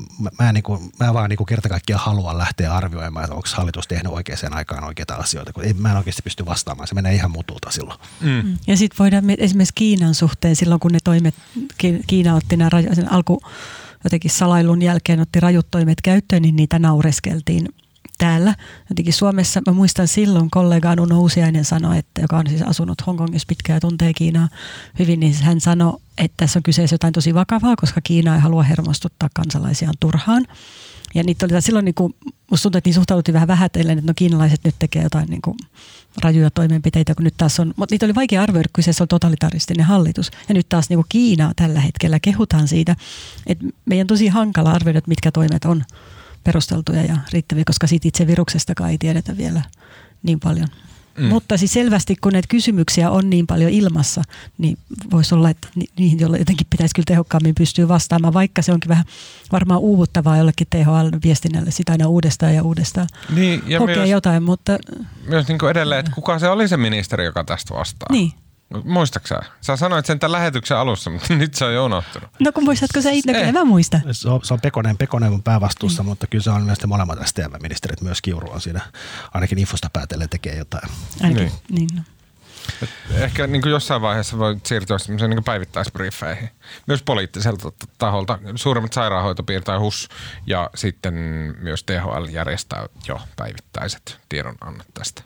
mä vaan niin kuin kerta kaikkiaan haluan lähteä arvioimaan, että onko hallitus tehnyt oikeaan aikaan oikeita asioita, kun mä en oikeasti pysty vastaamaan, se menee ihan mutulta silloin. Mm. Ja sitten voidaan esimerkiksi Kiinan suhteen silloin, kun ne toimet, Kiina otti nämä jotenkin salailun jälkeen otti rajut toimet käyttöön, niin niitä naureskeltiin. Täällä, jotenkin Suomessa, mä muistan silloin kollegaan Uno Usiainen sanoi, että, joka on siis asunut Hongkongissa pitkään ja tuntee Kiinaa hyvin, niin hän sanoi, että tässä on kyseessä jotain tosi vakavaa, koska Kiina ei halua hermostuttaa kansalaisiaan turhaan. Ja niitä oli silloin, niin kuin, musta tuntuu, että niin suhtauduttiin vähän vähätellen, että no kiinalaiset nyt tekee jotain niin kuin rajuja toimenpiteitä, kun nyt taas on, mutta niitä oli vaikea arvioida, kun kyseessä oli totalitaristinen hallitus. Ja nyt taas niin kuin Kiinaa tällä hetkellä kehutaan siitä, että meidän on tosi hankala arvioida, että mitkä toimet on perusteltuja ja riittäviä, koska siitä itse viruksestakaan ei tiedetä vielä niin paljon. Mm. Mutta siis selvästi, kun näitä kysymyksiä on niin paljon ilmassa, niin voisi olla, että niihin jotenkin pitäisi kyllä tehokkaammin pystyä vastaamaan, vaikka se onkin vähän varmaan uuvuttavaa jollekin THL-viestinnälle, sitä aina uudestaan. Niin, ja hokee myös, jotain, mutta myös niin kuin edelleen, että kuka se oli se ministeri, joka tästä vastaa? Niin. Muistatko sä? Sanoit sen tämän lähetyksen alussa, mutta nyt se on jo unohtunut. No kun muistatko sä itse? En mä muista. Se on Pekonen on päävastuussa, mutta kyllä se on myös molemmat STM-ministerit. Myös Kiuru on siinä ainakin infosta päätellen tekee jotain. Ainakin, niin. No. Ehkä niin kuin jossain vaiheessa voi siirtyä semmoiseen niin kuin päivittäisbriefeihin. Myös poliittiselta taholta. Suuremmat sairaanhoitopiirit tai HUS ja sitten myös THL järjestää jo päivittäiset tiedonannot tästä.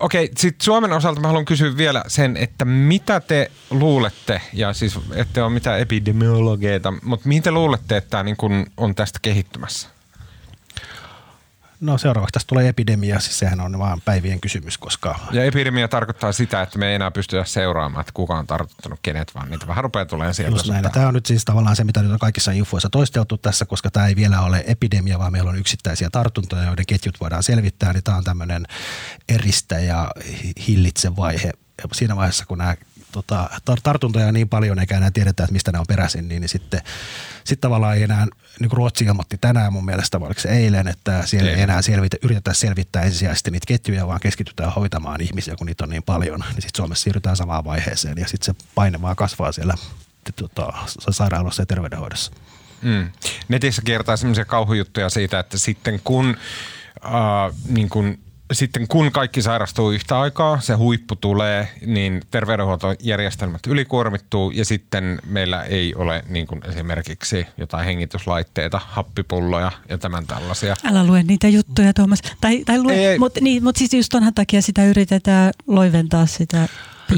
Okei, sitten Suomen osalta mä haluan kysyä vielä sen, että mitä te luulette, ja siis ette ole mitään epidemiologeita, mutta mihin te luulette, että tämä niin kun on tästä kehittymässä? No seuraavaksi tästä tulee epidemia, siis sehän on vaan päivien kysymys, koska... Ja epidemia tarkoittaa sitä, että me ei enää pystytä seuraamaan, että kuka on tartuttanut kenet, vaan niitä vähän rupeaa tulemaan sieltä. Tämä on nyt siis tavallaan se, mitä nyt on kaikissa infoissa toisteltu tässä, koska tämä ei vielä ole epidemia, vaan meillä on yksittäisiä tartuntoja, joiden ketjut voidaan selvittää, niin tämä on tämmöinen eristä ja hillitse vaihe. Ja siinä vaiheessa, kun nämä tartuntoja on niin paljon, eikä enää tiedetä, että mistä ne on peräisin, niin sitten tavallaan ei enää, niin kuin Ruotsi ilmoitti tänään mun mielestä, oliko se eilen, että siellä ei enää yritetä selvittää ensisijaisesti niitä ketjuja, vaan keskitytään hoitamaan ihmisiä, kun niitä on niin paljon. Niin sitten Suomessa siirrytään samaan vaiheeseen ja sitten se paine vaan kasvaa siellä sairaalossa ja terveydenhoidossa. Mm. Netissä kiertää sellaisia kauhujuttuja siitä, että sitten kun kaikki sairastuu yhtä aikaa, se huippu tulee, niin terveydenhuoltojärjestelmät ylikuormittuu ja sitten meillä ei ole niin kuin esimerkiksi jotain hengityslaitteita, happipulloja ja tämän tällaisia. Älä lue niitä juttuja, Tuomas. Tai lue, mutta siis just onhan takia sitä yritetään loiventaa sitä.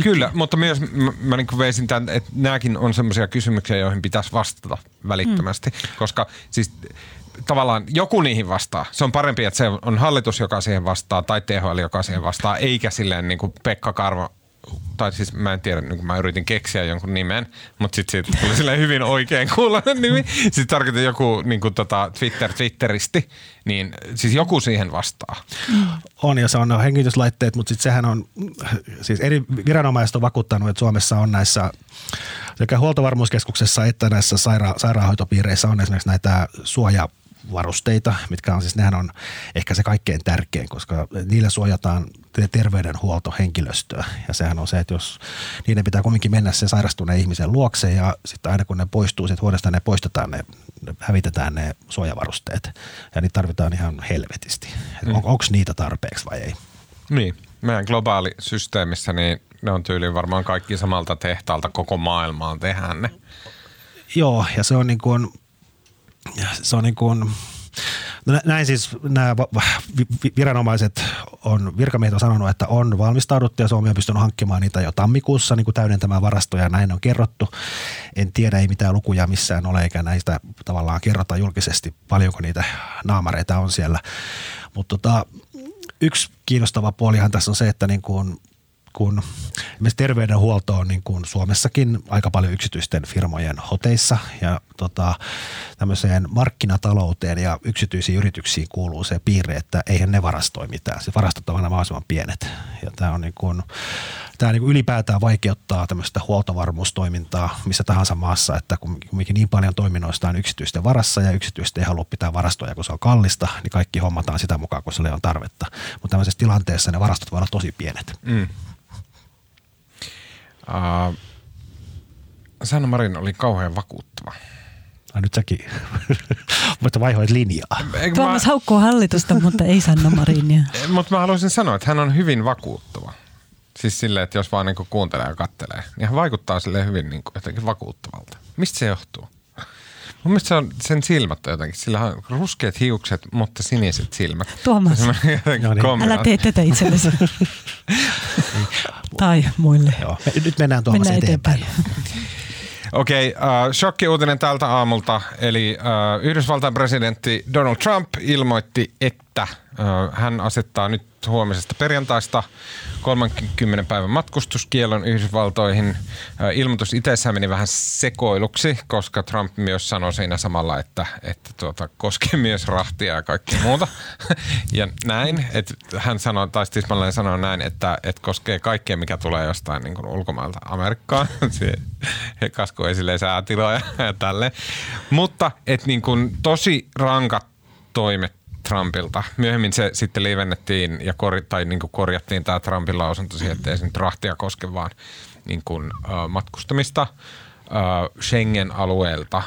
Kyllä, mutta myös mä niin kuin veisin tämän, että nämäkin on semmoisia kysymyksiä, joihin pitäisi vastata välittömästi, koska siis... Tavallaan joku niihin vastaa. Se on parempi, että se on hallitus, joka siihen vastaa, tai THL, joka siihen vastaa, eikä silleen niin kuin Pekka Karvo, tai siis mä en tiedä, niin kuin mä yritin keksiä jonkun nimen, mutta sitten siitä tuli silleen hyvin oikein kuuloinen nimi. Sitten tarkoitan joku niin kuin Twitteristi, niin siis joku siihen vastaa. On, ja se on hengityslaitteet, mutta sitten sehän on, siis eri viranomaiset on vakuuttanut, että Suomessa on näissä sekä huoltovarmuuskeskuksessa että näissä sairaanhoitopiireissä on esimerkiksi näitä suojavarusteita, mitkä on siis, nehän on ehkä se kaikkein tärkein, koska niillä suojataan terveydenhuoltohenkilöstöä. Ja sehän on se, että jos niiden pitää kuitenkin mennä sen sairastuneen ihmisen luokse ja sitten aina kun ne poistuu, sitten huoneesta ne poistetaan, ne hävitetään ne suojavarusteet. Ja niitä tarvitaan ihan helvetisti. Onko niitä tarpeeksi vai ei? Niin. Meidän globaalisysteemissä niin ne on tyyliin varmaan kaikki samalta tehtaalta koko maailmaan tehdään ne. Joo, ja se on niin kuin... No näin siis nämä viranomaiset, virkamiehet on sanonut, että on valmistauduttu ja Suomi on pystynyt hankkimaan niitä jo tammikuussa niin kuin täydentämään varastoja. Näin on kerrottu. En tiedä, ei mitään lukuja missään ole eikä näistä tavallaan kerrota julkisesti paljonko niitä naamareita on siellä. Mutta yksi kiinnostava puolihan tässä on se, että niin kuin kun esimerkiksi terveydenhuolto on niin kuin Suomessakin aika paljon yksityisten firmojen hoteissa ja tämmöiseen markkinatalouteen ja yksityisiin yrityksiin kuuluu se piirre, että eihän ne varastoi mitään. Se varastottavana mahdollisimman pienet ja tämä ylipäätään vaikeuttaa tämmöistä huoltovarmuustoimintaa missä tahansa maassa, että kumminkin niin paljon toiminnoista on yksityisten varassa ja yksityiset ei halua pitää varastoja, kun se on kallista, niin kaikki hommataan sitä mukaan, kun sille on tarvetta. Mutta tämmöisessä tilanteessa ne varastot voivat olla tosi pienet. Mm. Sanna Marin oli kauhean vakuuttava. Nyt säkin, mutta vaihoit linjaa. Tuomas haukkuu hallitusta, mutta ei Sanna Marinia. Mutta mä haluaisin sanoa, että hän on hyvin vakuuttava. Siis silleen, että jos vaan niinku kuuntelee ja kattelee, niin hän vaikuttaa silleen hyvin niinku jotenkin vakuuttavalta. Mistä se johtuu? Mun mielestä se on sen silmät jotenkin. Sillä on ruskeat hiukset, mutta siniset silmät. Tuomas, älä tee tätä itsellesi. Tai muille. Joo. Nyt mennään Tuomas eteenpäin. Okei, shokkiuutinen tältä aamulta. Eli Yhdysvaltain presidentti Donald Trump ilmoitti, että hän asettaa nyt huomisesta perjantaista 30 päivän matkustuskielon Yhdysvaltoihin. Ilmoitus itsessään meni vähän sekoiluksi, koska Trump myös sanoi siinä samalla, että koskee myös rahtia ja kaikkea muuta. Ja näin, että hän sanoi, tai tismalleen sanoi näin, että koskee kaikkea, mikä tulee jostain niin kuin ulkomailta Amerikkaan. Kasku esille säätiloja ja tälleen. Mutta että niin kuin tosi rankat toimet Trumpilta. Myöhemmin se sitten lievennettiin ja korjattiin tämä Trumpin lausunto siihen, että ei se nyt rahtia koske vaan niin kuin, matkustamista Schengen-alueelta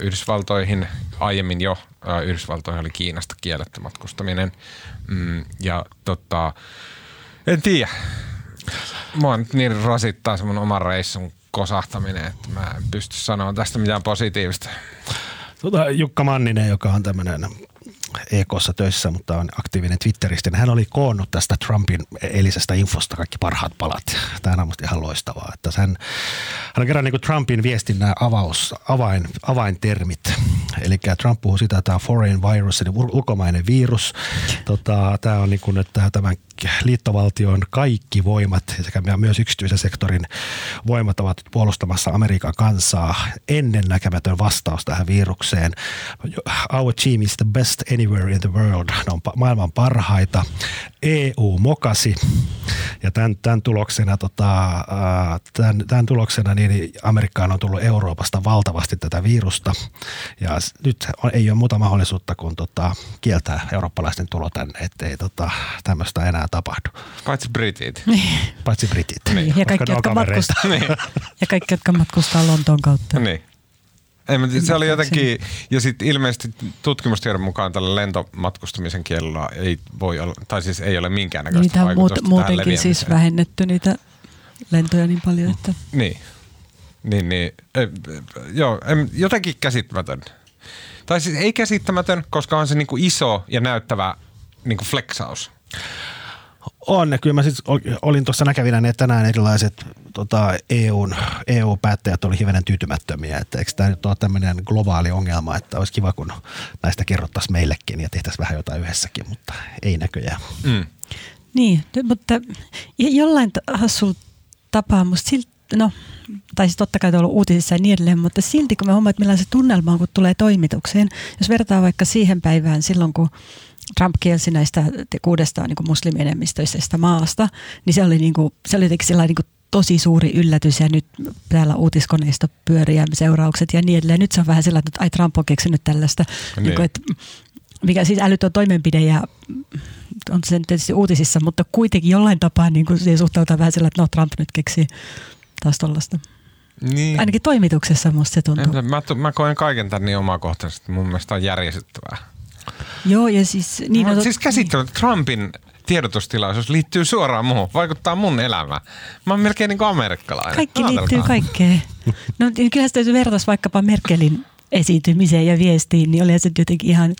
Yhdysvaltoihin. Aiemmin jo Yhdysvaltoihin oli Kiinasta kielletty matkustaminen. En tiedä. Mua nyt niin rasittaa se mun oman reissun kosahtaminen, että mä en pysty sanoa tästä mitään positiivista. Jukka Manninen, joka on tämmöinen EK:ssa töissä, mutta on aktiivinen twitteristä. Hän oli koonnut tästä Trumpin eilisestä infosta kaikki parhaat palat. Tämä on musta ihan loistavaa. Että hän on kerran niin kuin Trumpin viestinnän avaintermit. Eli Trump puhuu sitä, että tämä on foreign virus, eli ulkomainen virus. Tämä on niin kuin, että tämän liittovaltion kaikki voimat sekä myös yksityisen sektorin voimat ovat puolustamassa Amerikan kansaa. Ennennäkemätön vastaus tähän virukseen. Our team is the best anywhere in the world. Ne on maailman parhaita. EU mokasi ja tämän tuloksena niin Amerikkaan on tullut Euroopasta valtavasti tätä virusta ja nyt ei ole muuta mahdollisuutta kuin kieltää eurooppalaisten tulo tänne, ettei tämmöistä enää tapahdu. Paitsi britit. Niin. Ja kaikki, jotka matkustaa Lontoon kautta. Niin. Se oli jotenkin, ja sitten ilmeisesti tutkimustiedon mukaan tällä lentomatkustamisen kiellolla ei voi olla, tai siis ei ole minkäännäköistä niitä vaikutusta tähän muutenkin leviämiseen. Siis vähennetty niitä lentoja niin paljon, että... Niin. Jotenkin käsittämätön. Tai siis ei käsittämätön, koska on se niinku iso ja näyttävä niinku flexaus. On. Kyllä mä siis olin tuossa näkevinä, että tänään erilaiset EU-päättäjät oli hivenen tyytymättömiä. Että eikö tämä nyt ole tämmöinen globaali ongelma, että olisi kiva, kun näistä kerrottaisiin meillekin ja tehtäisiin vähän jotain yhdessäkin, mutta ei näköjään. Mm. Niin, mutta jollain hassulla tapaa musta silti, no, tai siis totta kai on ollut uutisissa ja niin edelleen, mutta silti kun mä huomaan, että millainen se tunnelma on, kun tulee toimitukseen, jos vertaa vaikka siihen päivään silloin, kun Trump kielsi näistä 6 niin muslimienemmistöisestä maasta, niin se oli, niin kuin, se oli tosi suuri yllätys ja nyt täällä uutiskoneisto pyörii ja seuraukset ja niin edelleen. Nyt se on vähän sellainen, että ai Trump on keksinyt tällaista, niin kuin, että, mikä siis älytön toimenpide ja on se tietysti uutisissa, mutta kuitenkin jollain tapaa niin se suhtautuu vähän sellainen, että no Trump nyt keksii taas tollaista. Niin. Ainakin toimituksessa musta se tuntuu. Mä koen kaiken tämän niin omakohtaisesti, mun mielestä on järjestettävää. Joo, ja siis... Niin, siis käsittämättä Trumpin tiedotustilaisuus liittyy suoraan muuhun, vaikuttaa mun elämään. Mä oon melkein niin kuin amerikkalainen. Kaikki liittyy kaikkeen. No kyllähän se täytyy vertaisi vaikkapa Merkelin esiintymiseen ja viestiin, niin olihan se jotenkin ihan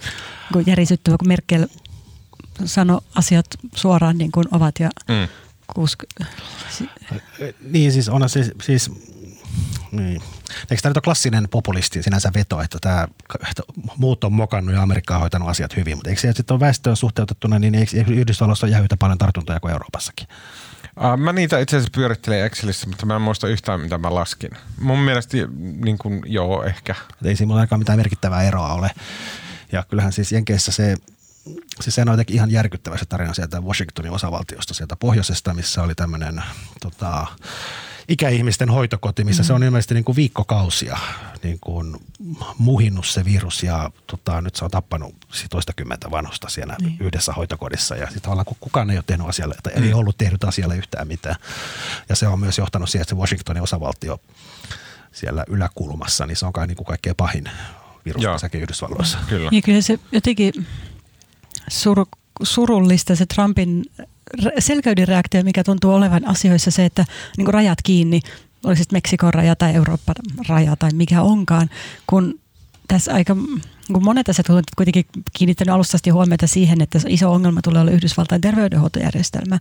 järisyttävä, kun Merkel sanoi asiat suoraan niin kuin ovat ja... Mm. Niin siis on siis niin. Eikö tämä nyt ole klassinen populisti sinänsä veto, että muut on mokannut ja Amerikka on hoitanut asiat hyvin, mutta eikö se sitten ole väestöön suhteutettuna, niin eikö Yhdysvalloissa ole jäytä paljon tartuntoja kuin Euroopassakin? Mä niitä itse asiassa pyörittelen Excelissä, mutta mä en muista yhtään, mitä mä laskin. Mun mielestä niin kuin, joo, ehkä. Ei siinä mulla ainakaan mitään merkittävää eroa ole. Ja kyllähän siis Jenkeissä se... Siis sehän on jotenkin ihan järkyttävä se tarina sieltä Washingtonin osavaltiosta, sieltä pohjoisesta, missä oli tämmöinen ikäihmisten hoitokoti, missä se on ilmeisesti niin kuin viikkokausia niin kuin muhinnut se virus ja nyt se on tappanut toistakymmentä vanhusta siellä yhdessä hoitokodissa ja sitten tavallaan kukaan ei ole tehnyt asialle, tai ei ollut tehnyt asialle yhtään mitään ja se on myös johtanut siihen, että se Washingtonin osavaltio siellä yläkulmassa, niin se on kai niin kuin kaikkein pahin virus tässäkin Yhdysvalloissa. Kyllä. Ja kyllä se jotenkin... Surullista se Trumpin selkäydin reaktio, mikä tuntuu olevan asioissa se, että niin kuin rajat kiinni, olisi sitten Meksikon raja tai Euroopan raja tai mikä onkaan, kun tässä aika kun monet asiat ovat kuitenkin kiinnittänyt alusta huomiota siihen, että iso ongelma tulee olla Yhdysvaltain terveydenhuoltojärjestelmä,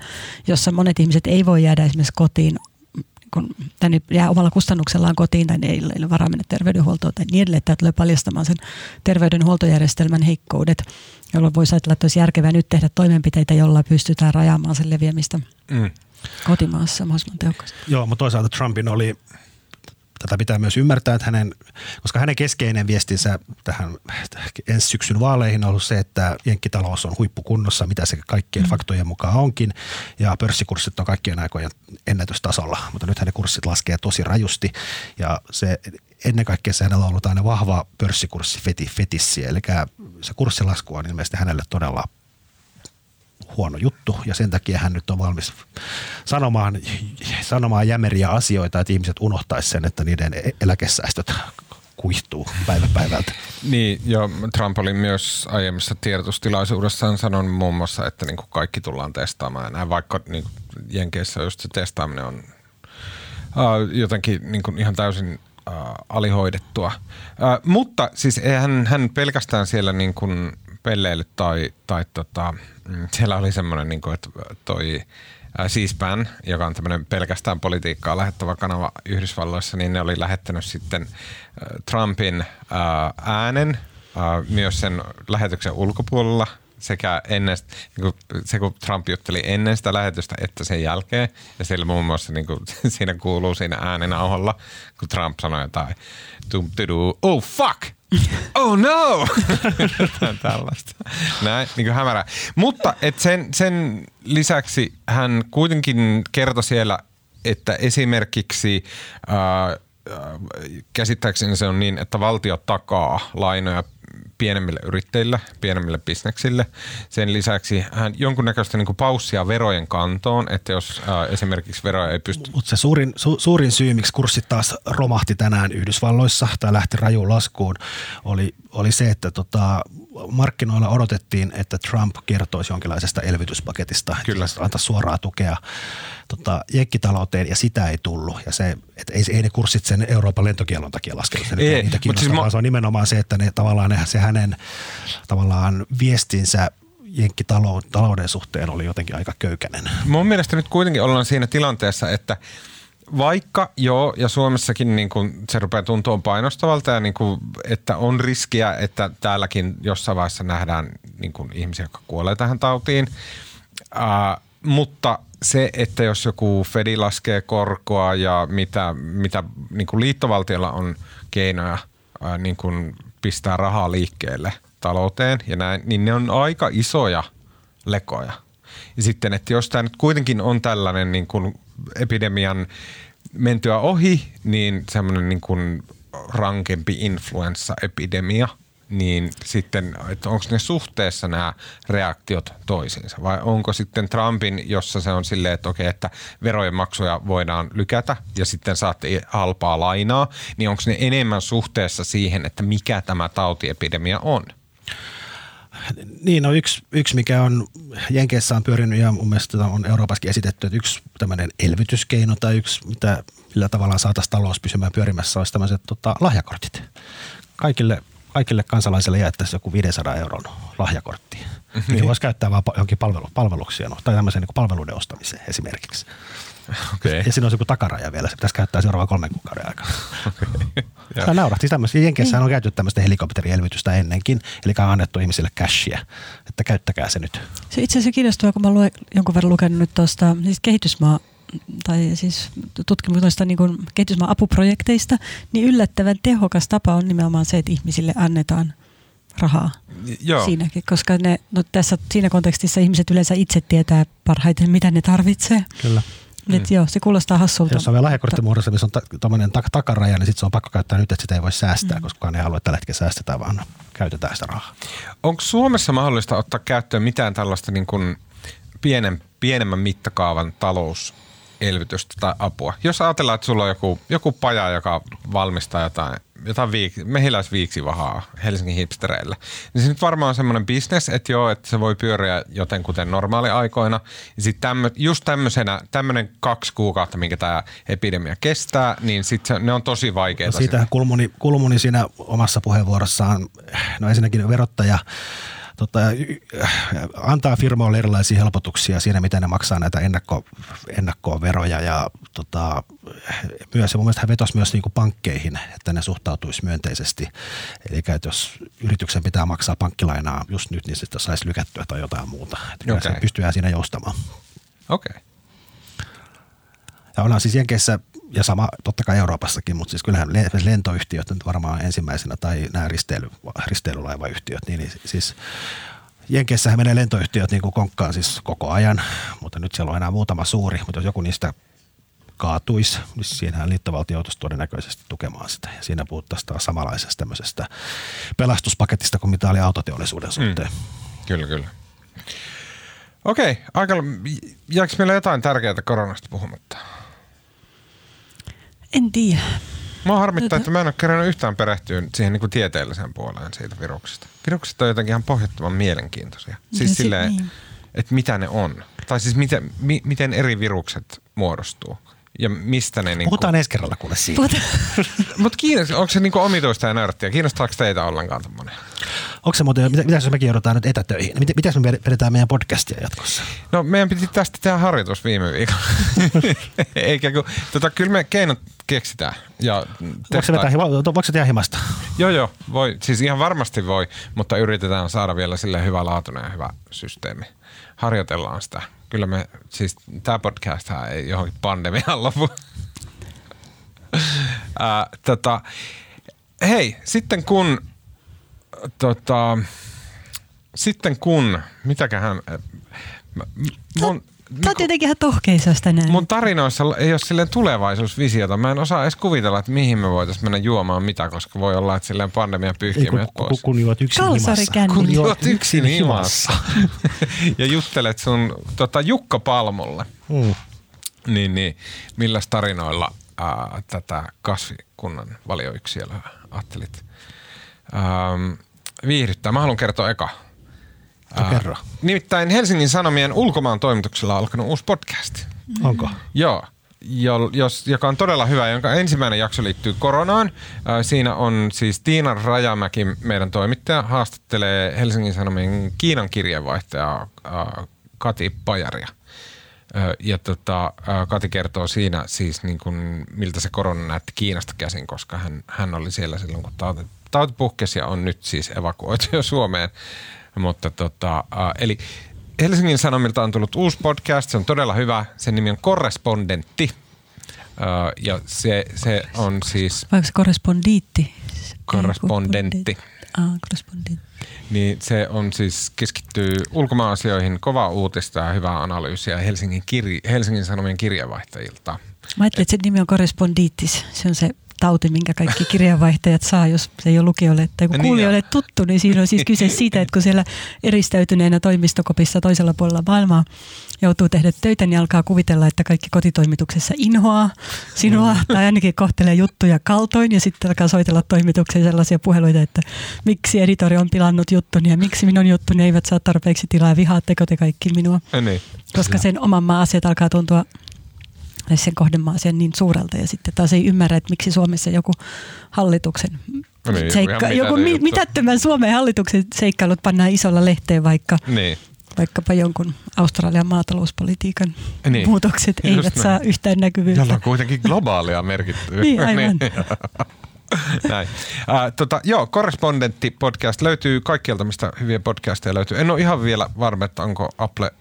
jossa monet ihmiset ei voi jäädä esimerkiksi kotiin, kun tänne jää omalla kustannuksellaan kotiin tai ei ole varaa mennä terveydenhuoltoon tai niin edelleen, että tulee paljastamaan sen terveydenhuoltojärjestelmän heikkoudet, jolloin voisi ajatella, että olisi järkevää nyt tehdä toimenpiteitä, jolla pystytään rajaamaan sen leviämistä kotimaassa mahdollisimman tehokkaasti. Joo, mutta toisaalta Trumpin oli... Tätä pitää myös ymmärtää, että koska hänen keskeinen viestinsä tähän ensi syksyn vaaleihin on ollut se, että jenkkitalous on huippukunnossa, mitä se kaikkien faktojen mukaan onkin. Ja pörssikurssit on kaikkien aikojen ennätystasolla, mutta nythän ne kurssit laskee tosi rajusti. Ja se ennen kaikkea se hänellä on ollut aina vahva pörssikurssifetissi, eli se kurssilasku on ilmeisesti hänelle todella huono juttu ja sen takia hän nyt on valmis sanomaan jämeriä asioita, että ihmiset unohtaisi sen, että niiden eläkesäästöt kuihtuu päivä päivältä. Niin, ja Trump oli myös aiemmassa tiedotustilaisuudessaan sanonut muun muassa, että niin kuin kaikki tullaan testaamaan. Ja vaikka niin kuin Jenkeissä just se testaaminen on jotenkin niin kuin ihan täysin alihoidettua. Mutta siis eihän hän pelkästään siellä niin kuin pelleily tai siellä oli semmoinen, niin kuin, että toi C-SPAN, joka on tämmöinen pelkästään politiikkaa lähettävä kanava Yhdysvalloissa, niin ne oli lähettänyt sitten Trumpin äänen myös sen lähetyksen ulkopuolella sekä ennen, niin kuin, se kun Trump jutteli ennen sitä lähetystä että sen jälkeen. Ja sillä muun muassa niin kuin, siinä kuuluu siinä ääninauhalla, kun Trump sanoi jotain, oh fuck! Oh no! Tällaista. Näin, niin kuin hämärää. Mutta et sen lisäksi hän kuitenkin kertoi siellä, että esimerkiksi käsittääkseni se on niin, että valtio takaa lainoja pienemmille yrittäjille, pienemmille bisneksille. Sen lisäksi hän jonkunnäköistä niin kuin paussia verojen kantoon, että jos esimerkiksi veroja ei pysty... Mutta se suurin syy, miksi kurssit taas romahti tänään Yhdysvalloissa tai lähti rajuun laskuun, oli se, että markkinoilla odotettiin, että Trump kertoisi jonkinlaisesta elvytyspaketista. Kyllä. Antaisi suoraa tukea jenkkitalouteen ja sitä ei tullut. Ja se, että ei ne kurssit sen Euroopan lentokielon takia laskenut. Niitä kiinnostaa, vaan se on nimenomaan se, että ne tavallaan se hänen tavallaan viestinsä jenkkitalouden suhteen oli jotenkin aika köykäinen. Mun mielestä nyt kuitenkin ollaan siinä tilanteessa, että vaikka joo, ja Suomessakin niin kun se rupeaa tuntua painostavalta ja niin kun, että on riskiä, että täälläkin jossain vaiheessa nähdään niin kun ihmisiä, jotka kuolee tähän tautiin, mutta se, että jos joku Fedi laskee korkoa ja mitä niin kun liittovaltiolla on keinoja niin kun pistää rahaa liikkeelle talouteen ja näin, niin ne on aika isoja lekoja. Ja sitten, että jos tämä nyt kuitenkin on tällainen niin kun epidemian mentyä ohi, niin semmoinen niin kuin rankempi influenssaepidemia, niin sitten, että onko ne suhteessa nämä reaktiot toisiinsa vai onko sitten Trumpin, jossa se on silleen, että okei, että verojen maksuja voidaan lykätä ja sitten saatte halpaa lainaa, niin onko ne enemmän suhteessa siihen, että mikä tämä tautiepidemia on? Niin, no yksi mikä on Jenkeissä on pyörinyt ja mun mielestä on Euroopassakin esitetty, että yksi tämmöinen elvytyskeino tai yksi, millä tavallaan saataisiin talous pysymään pyörimässä, olisi tämmöiset lahjakortit. Kaikille kansalaisille jaettaisiin joku 500 € lahjakortti. Mm-hmm. Niin voisi käyttää vaan johonkin palveluksia, no, tai tämmöiseen niin palveluiden ostamiseen esimerkiksi. Okay. Ja siinä on joku takaraja vielä, se pitäisi käyttää seuraavaan 3 kuukauden aikaa. Okay. Tämä naurahti tämmöisiä. Jenkeissähän on käytetty tämmöistä helikopterielvytystä ennenkin, eli on annettu ihmisille cashia, että käyttäkää se nyt. Se itse asiassa kiinnostaa, kun mä olen jonkun verran lukenut nyt tuosta siis kehitysmaa, tai siis tutkimuksista niin kuin kehitysmaan apuprojekteista, niin yllättävän tehokas tapa on nimenomaan se, että ihmisille annetaan rahaa. Joo. Siinäkin, koska ne, no tässä, siinä kontekstissa ihmiset yleensä itse tietää parhaiten, mitä ne tarvitsee. Kyllä. Et joo, se kuulostaa hassulta. Jos on vielä lahjakorttimuodossa, missä on tämmöinen takaraja, niin sitten se on pakko käyttää nyt, että sitä ei voi säästää, koska kukaan ei halua, että tällä hetkellä säästetään, vaan käytetään sitä rahaa. Onko Suomessa mahdollista ottaa käyttöön mitään tällaista niin kuin pienemmän mittakaavan talouselvytystä tai apua? Jos ajatellaan, että sulla on joku paja, joka valmistaa jotain mehiläisviiksivahaa Helsingin hipstereillä, niin se nyt varmaan on semmoinen bisnes, että joo, että se voi pyöriä jotenkuten normaaliaikoina. Ja sitten just tämmöinen 2 kuukautta, minkä tämä epidemia kestää, niin sitten ne on tosi vaikeita. No siitähän Kulmuni siinä omassa puheenvuorossaan, no ensinnäkin verottaja, antaa firmoille erilaisia helpotuksia siinä, miten ne maksaa näitä ennakkoon veroja ja myös, ja mun mielestä hän vetosi myös niin kuin pankkeihin, että ne suhtautuisi myönteisesti. Eli jos yrityksen pitää maksaa pankkilainaa just nyt, niin sitä saisi lykättyä tai jotain muuta. Okay. Se pystyy siinä joustamaan. Okei. Okay. Ja ollaan siis Jenkeissä, ja sama totta kai Euroopassakin, mutta siis kyllähän lentoyhtiöt nyt varmaan ensimmäisenä tai nämä risteilylaivayhtiöt, niin siis Jenkeissähän menee lentoyhtiöt niin kuin konkkaan siis koko ajan, mutta nyt siellä on enää muutama suuri, mutta jos joku niistä kaatuisi, niin siinähän liittovaltio joutuisi todennäköisesti tukemaan sitä ja siinä puhuttaisiin taas samanlaisesta tämmöisestä pelastuspaketista kuin mitä oli autoteollisuuden suhteen. Kyllä, kyllä. Okei, jääkö meillä jotain tärkeää koronasta puhumatta? En tiedä. Mä harmittaa, että mä en ole kerännyt yhtään perehtyä siihen niin kuin tieteelliseen puoleen siitä viruksesta. Virukset on jotenkin ihan pohjattoman mielenkiintoisia. Siis silleen, niin, että mitä ne on. Tai siis miten eri virukset muodostuu. Ja mistä ne... Puhutaan ensi kerralla kuule siitä. Mutta onko se niin kuin omituista ja nörttiä? Kiinnostaako teitä ollenkaan tämmöinen? Onko se muuten, mitäs jos mekin joudutaan nyt etätöihin? Mitäs me vedetään meidän podcastia jatkossa? No meidän piti tästä tehdä harjoitus viime viikolla. Eikä kun, kyllä me keinot keksitään. Ja voiko se tehdä himasta? Joo, voi. Siis ihan varmasti voi, mutta yritetään saada vielä sille hyvä laatuinen ja hyvä systeemi. Harjoitellaan sitä. Kyllä me, siis tämä podcasthan ei johonkin pandemiaan lopu. Hei, sitten kun, mitäköhän, Tämä on tietenkin ihan tohkeisas tänään. Mun tarinoissa ei ole silleen tulevaisuusvisiota. Mä en osaa edes kuvitella, että mihin me voitaisiin mennä juomaan mitä, koska voi olla, että silleen pandemia pyyhkii meidät pois. Kun juot yksin himassa. Kun juot yksin himassa. Ja juttelet sun Jukka Palmolle. Niin, milläs tarinoilla tätä kasvikunnan valioyksiöllä ajattelit viihdyttää? Mä haluan kertoa eka. Nimittäin Helsingin Sanomien ulkomaan toimituksella on alkanut uusi podcast. Onko? Joo, joka on todella hyvä, jonka ensimmäinen jakso liittyy koronaan. Siinä on siis Tiina Rajamäki, meidän toimittaja, haastattelee Helsingin Sanomien Kiinan kirjeenvaihtajaa Kati Pajaria. Ja Kati kertoo siinä siis niin kuin, miltä se korona näytti Kiinasta käsin, koska hän oli siellä silloin, kun tauti puhkesi ja on nyt siis evakuoitu jo Suomeen. Mutta eli Helsingin Sanomilta on tullut uusi podcast, se on todella hyvä, sen nimi on Korrespondentti. Ja se on siis... Vaikka se korrespondiitti? Korrespondentti. Korrespondentti. Niin se on siis, keskittyy ulkomaan-asioihin, kovaa uutista ja hyvää analyysiä Helsingin Sanomien kirjeenvaihtajilta. Mä ajattelin, että sen nimi on Korrespondiittis, se on se... tauti, minkä kaikki kirjeenvaihtajat saa, jos se ei ole lukijoille tai kuulijoille tuttu, niin siinä on siis kyse siitä, että kun siellä eristäytyneenä toimistokopissa toisella puolella maailmaa joutuu tehdä töitä, niin alkaa kuvitella, että kaikki kotitoimituksessa inhoaa sinua tai ainakin kohtelee juttuja kaltoin ja sitten alkaa soitella toimitukseen sellaisia puheluita, että miksi editori on pilannut juttuni ja miksi minun juttuni eivät saa tarpeeksi tilaa, vihaatteko te kaikki minua, koska sen oman maan asiat alkaa tuntua sen kohdemaa sen niin suurelta ja sitten taas ei ymmärrä, että miksi Suomessa joku hallituksen mitättömän Suomen hallituksen seikkailut pannaan isolla lehteen, vaikkapa jonkun Australian maatalouspolitiikan muutokset eivät saa yhtään näkyvyyttä. Jolla on kuitenkin globaalia merkittävyyttä. Niin, aivan. Näin. Korrespondentti podcast löytyy kaikkialta, mistä hyviä podcasteja löytyy. En ole ihan vielä varma, että onko Apple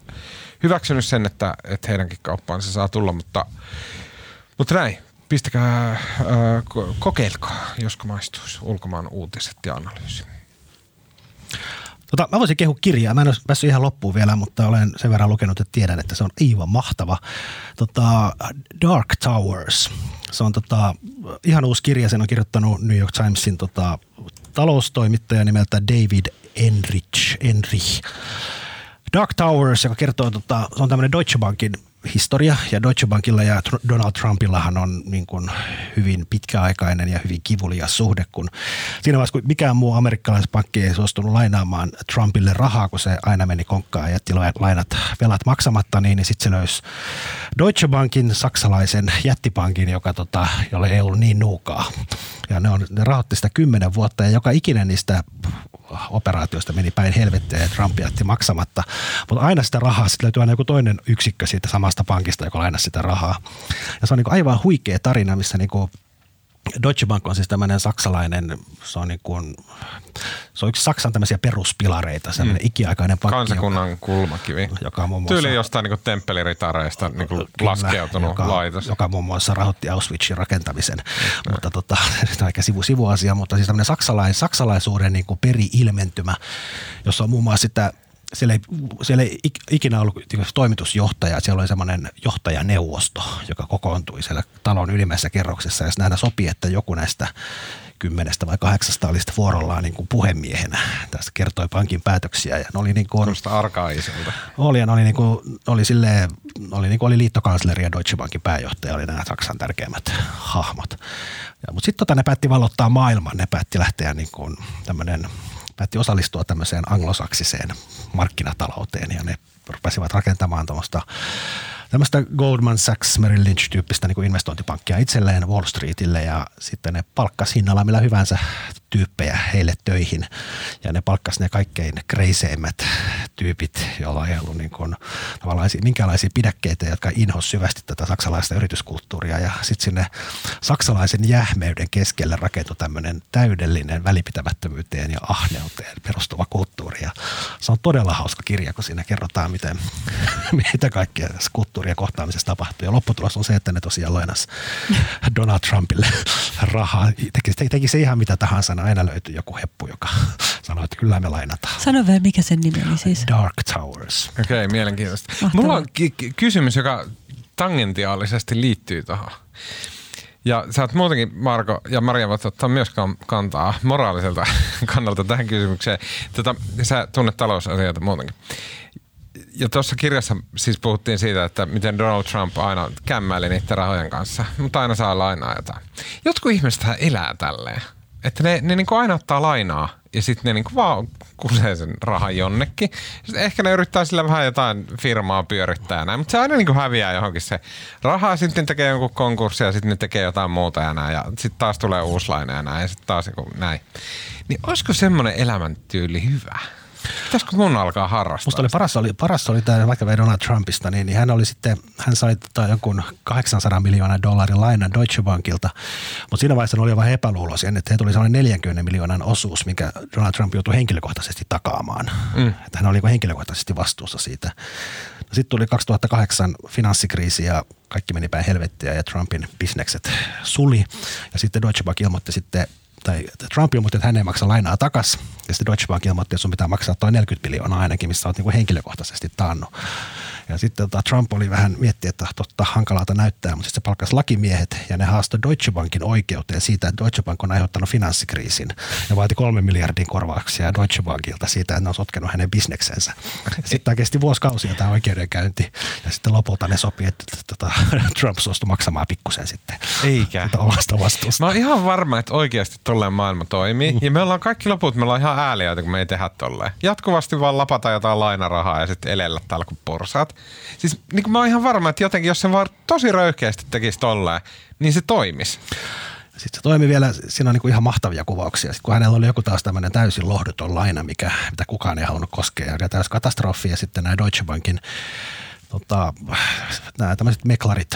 hyväksynyt sen, että heidänkin kauppaan se saa tulla, mutta näin, pistäkää, kokeilkaa, josko maistuisi ulkomaan uutiset ja analyysi. Mä voisin kehua kirjaa. Mä en ole päässyt ihan loppuun vielä, mutta olen sen verran lukenut, että tiedän, että se on aivan mahtava. Dark Towers. Se on ihan uusi kirja. Sen on kirjoittanut New York Timesin taloustoimittaja nimeltä David Enrich. Dark Towers, joka kertoo, se on tämmöinen Deutsche Bankin historia, ja Deutsche Bankilla ja Donald Trumpillahan on niin kuin hyvin pitkäaikainen ja hyvin kivulias suhde, kun siinä vaiheessa, kun mikään muu amerikkalaispankki ei suostunut lainaamaan Trumpille rahaa, kun se aina meni konkkaan ja jätti velat maksamatta, niin sitten se löysi Deutsche Bankin saksalaisen jättipankin, jolle ei ollut niin nuukaa. Ja ne rahoitti sitä 10 vuotta, ja joka ikinen niistä operaatioista meni päin helvettiä ja Trump jätti maksamatta. Mutta aina sitä rahaa, sitten löytyy aina joku toinen yksikkö siitä samasta pankista, joka lainasi sitä rahaa. Ja se on niinku aivan huikea tarina, missä niinku Deutsche Bank on siis tämmöinen saksalainen, se on yksi Saksan tämmöisiä peruspilareita, semmoinen ikiaikainen pankki. Kansakunnan kulmakivi. Joka muun muassa, tyyli jostain niin temppeliritareista niin laskeutunut laitos. Joka muun muassa rahoitti Auschwitzin rakentamisen, mutta tämä on ehkä sivuasia, mutta siis tämmöinen saksalaisuuden niin kuin peri-ilmentymä, jossa on muun muassa sitä, siellä ei ikinä ollut toimitusjohtaja, siellä oli semmoinen johtajaneuvosto, joka kokoontui siellä talon ylimmässä kerroksessa, ja nähdä sopii, että joku näistä 10 tai 8 oli sitten vuorollaan niin kuin puhemiehenä. Tässä kertoi pankin päätöksiä ja ne oli niin kuin arkaiselta. Oli liittokansleri ja Deutsche Bankin pääjohtaja, oli nämä Saksan tärkeimmät hahmot. Mutta sitten ne päätti valottaa maailman, ne päätti lähteä niin kuin päätti osallistua tämmöiseen anglosaksiseen markkinatalouteen ja ne rupesivat rakentamaan tuommoista tämmöistä Goldman Sachs, Merrill Lynch -tyyppistä niin kuin investointipankkia itselleen Wall Streetille ja sitten ne palkkasi hinnalla millä hyvänsä tyyppejä heille töihin ja ne palkkasi ne kaikkein kreiseimmät tyypit, joilla ei ollut niin kuin tavallaan minkäänlaisia pidäkkeitä, jotka inhos syvästi tätä saksalaista yrityskulttuuria ja sitten sinne saksalaisen jähmeyden keskelle rakentui tämmöinen täydellinen välipitämättömyyteen ja ahneuteen perustuva kulttuuri ja se on todella hauska kirja, kun siinä kerrotaan, mitä kaikkea kulttuuria kohtaamisessa tapahtuu ja lopputulos on se, että ne tosiaan lainasi Donald Trumpille rahaa. Teki se ihan mitä tahansa, aina löytyi joku heppu, joka sanoi, että kyllä me lainataan. Sano vielä, mikä sen nimi oli siis? Dark Towers. Okei, mielenkiintoista. Mahtavaa. Mulla on kysymys, joka tangentiaalisesti liittyy tuohon. Ja sä oot muutenkin, Marko ja Marja, voit ottaa myös kantaa moraaliselta kannalta tähän kysymykseen. Sä tunnet talousasioita muutenkin. Ja tuossa kirjassa siis puhuttiin siitä, että miten Donald Trump aina kämmäili niiden rahojen kanssa, mutta aina saa lainaa jotain. Jotkut ihmisethän elää tälleen, että ne niinku aina ottaa lainaa ja sitten ne niinku vaan kusee sen rahan jonnekin. Sitten ehkä ne yrittää sillä vähän jotain firmaa pyörittää näin, mutta se aina niinku häviää johonkin se rahaa. Sitten tekee jonkun konkurssi ja sitten ne tekee jotain muuta ja näin ja sitten taas tulee uusi laina ja näin ja sitten taas joku näin. Niin olisiko semmoinen elämäntyyli hyvä? Pitäisikö mun alkaa harrastaa? Musta oli paras tämä, vaikka vielä Donald Trumpista, niin hän oli sitten, hän sai jonkun $800 miljoonan lainan Deutsche Bankilta, mutta siinä vaiheessa oli vähän epäluuloisia, että he tuli sellainen 40 miljoonan osuus, minkä Donald Trump joutui henkilökohtaisesti takaamaan. Että hän oli henkilökohtaisesti vastuussa siitä. Sitten tuli 2008 finanssikriisi ja kaikki meni päin helvettiä ja Trumpin bisnekset suli ja sitten Deutsche Bank ilmoitti sitten, tai Trump ilmoitti, että hän ei maksa lainaa takaisin, ja sitten Deutsche Bank ilmoitti, että sun pitää maksaa toi 40 miljoonaa ainakin, missä olet niin kuin henkilökohtaisesti taannut. Ja sitten Trump oli vähän miettiä, että totta hankalalta näyttää, mutta sitten se palkkasi lakimiehet, ja ne haastoi Deutsche Bankin oikeuteen siitä, että Deutsche Bank on aiheuttanut finanssikriisin, ja vaati 3 miljardin korvauksia Deutsche Bankilta siitä, että ne on sotkenut hänen bisneksensä. Sitten tämä kesti vuosikausia tämä oikeudenkäynti, ja sitten lopulta ne sopii, että Trump suostui maksamaan pikkusen sitten. Eikä. Omasta vastuusta. Mä oon ihan varma, että oikeasti tolleen maailma toimii. Ja me ollaan kaikki loput, me ollaan ihan ääliöitä, kun me ei tehdä tolleen. Jatkuvasti vaan lapata jotain lainarahaa ja sitten elellä täällä kuin porsaat. Siis niin kuin mä oon ihan varma, että jotenkin jos se vaan tosi röyhkeästi tekisi tolleen, niin se toimisi. Sitten se toimi vielä, siinä on niin kuin ihan mahtavia kuvauksia. Sitten kun hänellä oli joku taas tämmöinen täysin lohduton laina, mitä kukaan ei halunnut koskea. Ja täysi katastrofi ja sitten nämä Deutsche Bankin nämä tämmöiset meklarit,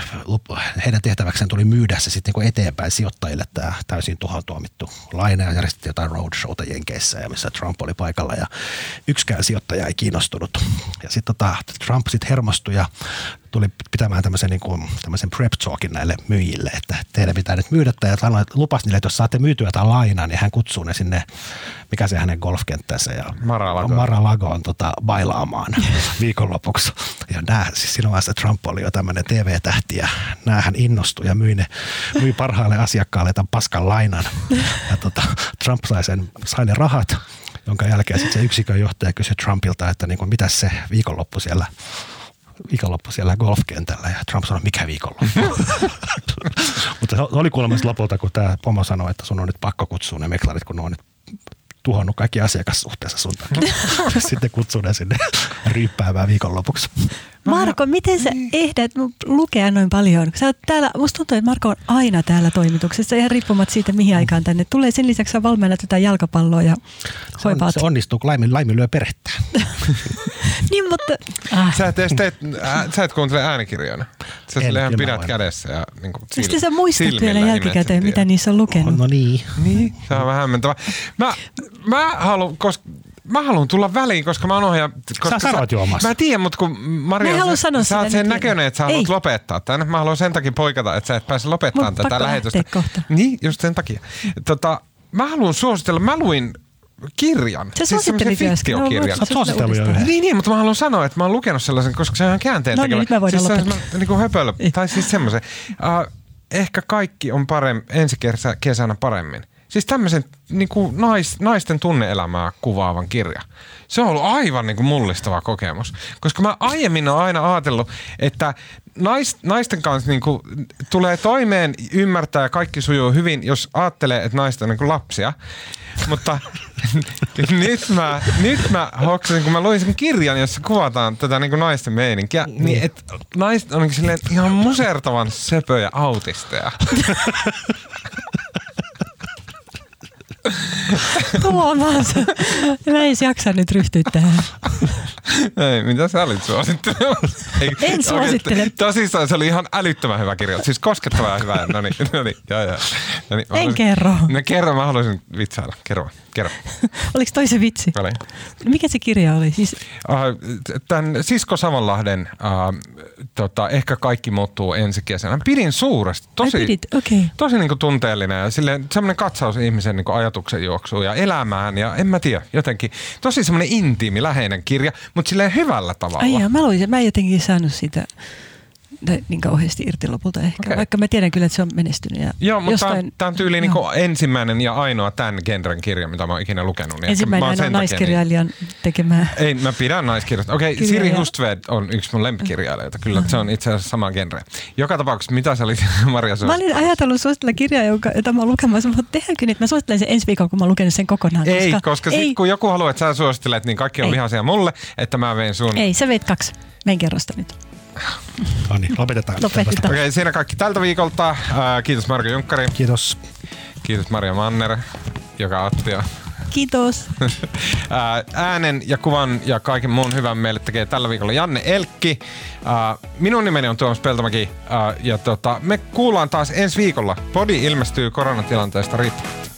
heidän tehtäväkseen tuli myydä se sitten niin eteenpäin sijoittajille tämä täysin tuhoon tuomittu laina ja järjestettiin jotain roadshowta Jenkeissä ja missä Trump oli paikalla ja yksikään sijoittaja ei kiinnostunut. Ja sitten Trump sitten hermostui ja tuli pitämään tämmöisen prep talkin näille myyjille, että teidän pitää nyt myydä ja lupasi niille, että jos saatte myytyä tämän lainaa, niin hän kutsuu ne sinne, mikä se hänen golfkenttänsä ja Mar-a-Lagoon bailaamaan viikonlopuksi. Ja nämä, siis siinä vaiheessa Trump oli jo tämmöinen TV-tähti ja näähän innostui ja myi parhaalle asiakkaalle tämän paskan lainan. Ja Trump sai ne rahat, jonka jälkeen sitten se yksikön johtaja kysyi Trumpilta, että niin kuin, mitäs se viikonloppu siellä golfkentällä ja Trump sanoi, mikä viikonloppu. Mutta se oli kuulemma lopulta, kun tämä pomo sanoi, että sun on nyt pakko kutsua ne meklarit, kun ne on nyt tuhannut kaikki asiakassuhteensa sun takia. Sitten kutsuu ne sinne ryyppäämään viikonlopuksi. Marko, miten sä ehdät lukea noin paljon? Sä oot täällä, musta tuntuu, että Marko on aina täällä toimituksessa, ihan riippumatta siitä, mihin aikaan tänne tulee. Sen lisäksi sä valmennat jotain jalkapalloa ja hoipaat. Se onnistuu, kun laiminlyö perhettä. Niin, mutta... Sä et kuuntele äänikirjoina. Sä ihan pidät kädessä ja niin kuin silmillä. Sitten sä muistat vielä jälkikäteen, mitä niissä on lukenut. No niin. Se on vähän hämmentävä. Mä haluan tulla väliin, koska mä oon ohjaa... Sä sanot jo omassa. Mä tiedän, mutta kun Marja, sä oot sen näköinen, että sä haluat lopettaa tämän. Mä haluan sen takia poikata, että sä et pääse lopettamaan tätä lähetystä. Niin, just sen takia. Mä haluan suositella, mä luin kirjan. Se siis semmoisen fiktiokirjan. Sä suositellut jo yhden. Niin, mutta mä haluan sanoa, että mä oon lukenut sellaisen, koska se on ihan käänteen tekevä. No niin, nyt mä voidaan siis lopettaa. Siis niin kuin höpölö, tai siis semmoisen. Ehkä kaikki on ensi kesänä paremmin. Siis tämmöisen niin kuin naisten tunne-elämää kuvaavan kirja. Se on ollut aivan niin kuin mullistava kokemus. Koska mä aiemmin olen aina ajatellut, että naisten kanssa niin kuin tulee toimeen, ymmärtää ja kaikki sujuu hyvin, jos ajattelee, että naista on niin kuin lapsia. Mutta nyt mä hoksasin, kun mä luin sen kirjan, jossa kuvataan tätä niin kuin naisten meininkiä, niin että naiset on niin silleen ihan musertavan söpöjä autisteja. Tuomas, mä en jaksa nyt ryhtyä tähän. Ei, mitä sä olit suosittelemassa? En suosittele. Tosissaan se oli ihan älyttömän hyvä kirja, siis koskettava ja hyvä. No niin. En kerro. No kerro, mä haluaisin vitsailla. Kerro. Oliko toi se vitsi? Oli. Mikä se kirja oli? Siis... Tämän Sisko Savonlahden Ehkä kaikki muuttuu ensi kesänä. Pidin suuresti. Tosi niin kuin tunteellinen ja silleen, sellainen katsaus ihmisen niin kuin ajatuksen juoksuun ja elämään ja en mä tiedä jotenkin. Tosi semmoinen intiimi, läheinen kirja, mutta silleen hyvällä tavalla. Ai jaa, mä en jotenkin saanut sitä niin kauheasti irti lopulta ehkä, Vaikka mä tiedän kyllä, että se on menestynyt. Ja joo, mutta tämä on tyyli niin kuin ensimmäinen ja ainoa tämän genren kirja, mitä mä oon ikinä lukenut. Niin ensimmäinen on naiskirjailijan tekemää. Ei, mä pidän naiskirjasta. Okei, Siri Hustvedt on yksi mun lempikirjailijoita. Kyllä, Se on itse asiassa sama genre. Joka tapauksessa, mitä sä olit, Marja? Mä olin ajatellut suositella kirjaa, jota mä oon lukemassa, mutta tehdäänkö nyt? Mä suosittelen sen ensi viikolla, kun mä oon lukenut sen kokonaan. Ei, koska sitten kun joku haluaa, että sä suosittelet, niin kaikki on vihaisia mulle, että mä vein sun. Ei, sä veit kaksi. Mä en kerro sitä nyt. No niin, lopetetaan. Okei, siinä kaikki tältä viikolta. Kiitos Marko Junkkari. Kiitos. Kiitos Marja Manner, joka Attia. Kiitos. Äänen ja kuvan ja kaiken muun hyvän meille tekee tällä viikolla Janne Elkki. Minun nimeni on Tuomas Peltomäki. Ja me kuullaan taas ensi viikolla. Podi ilmestyy koronatilanteesta riittävästi.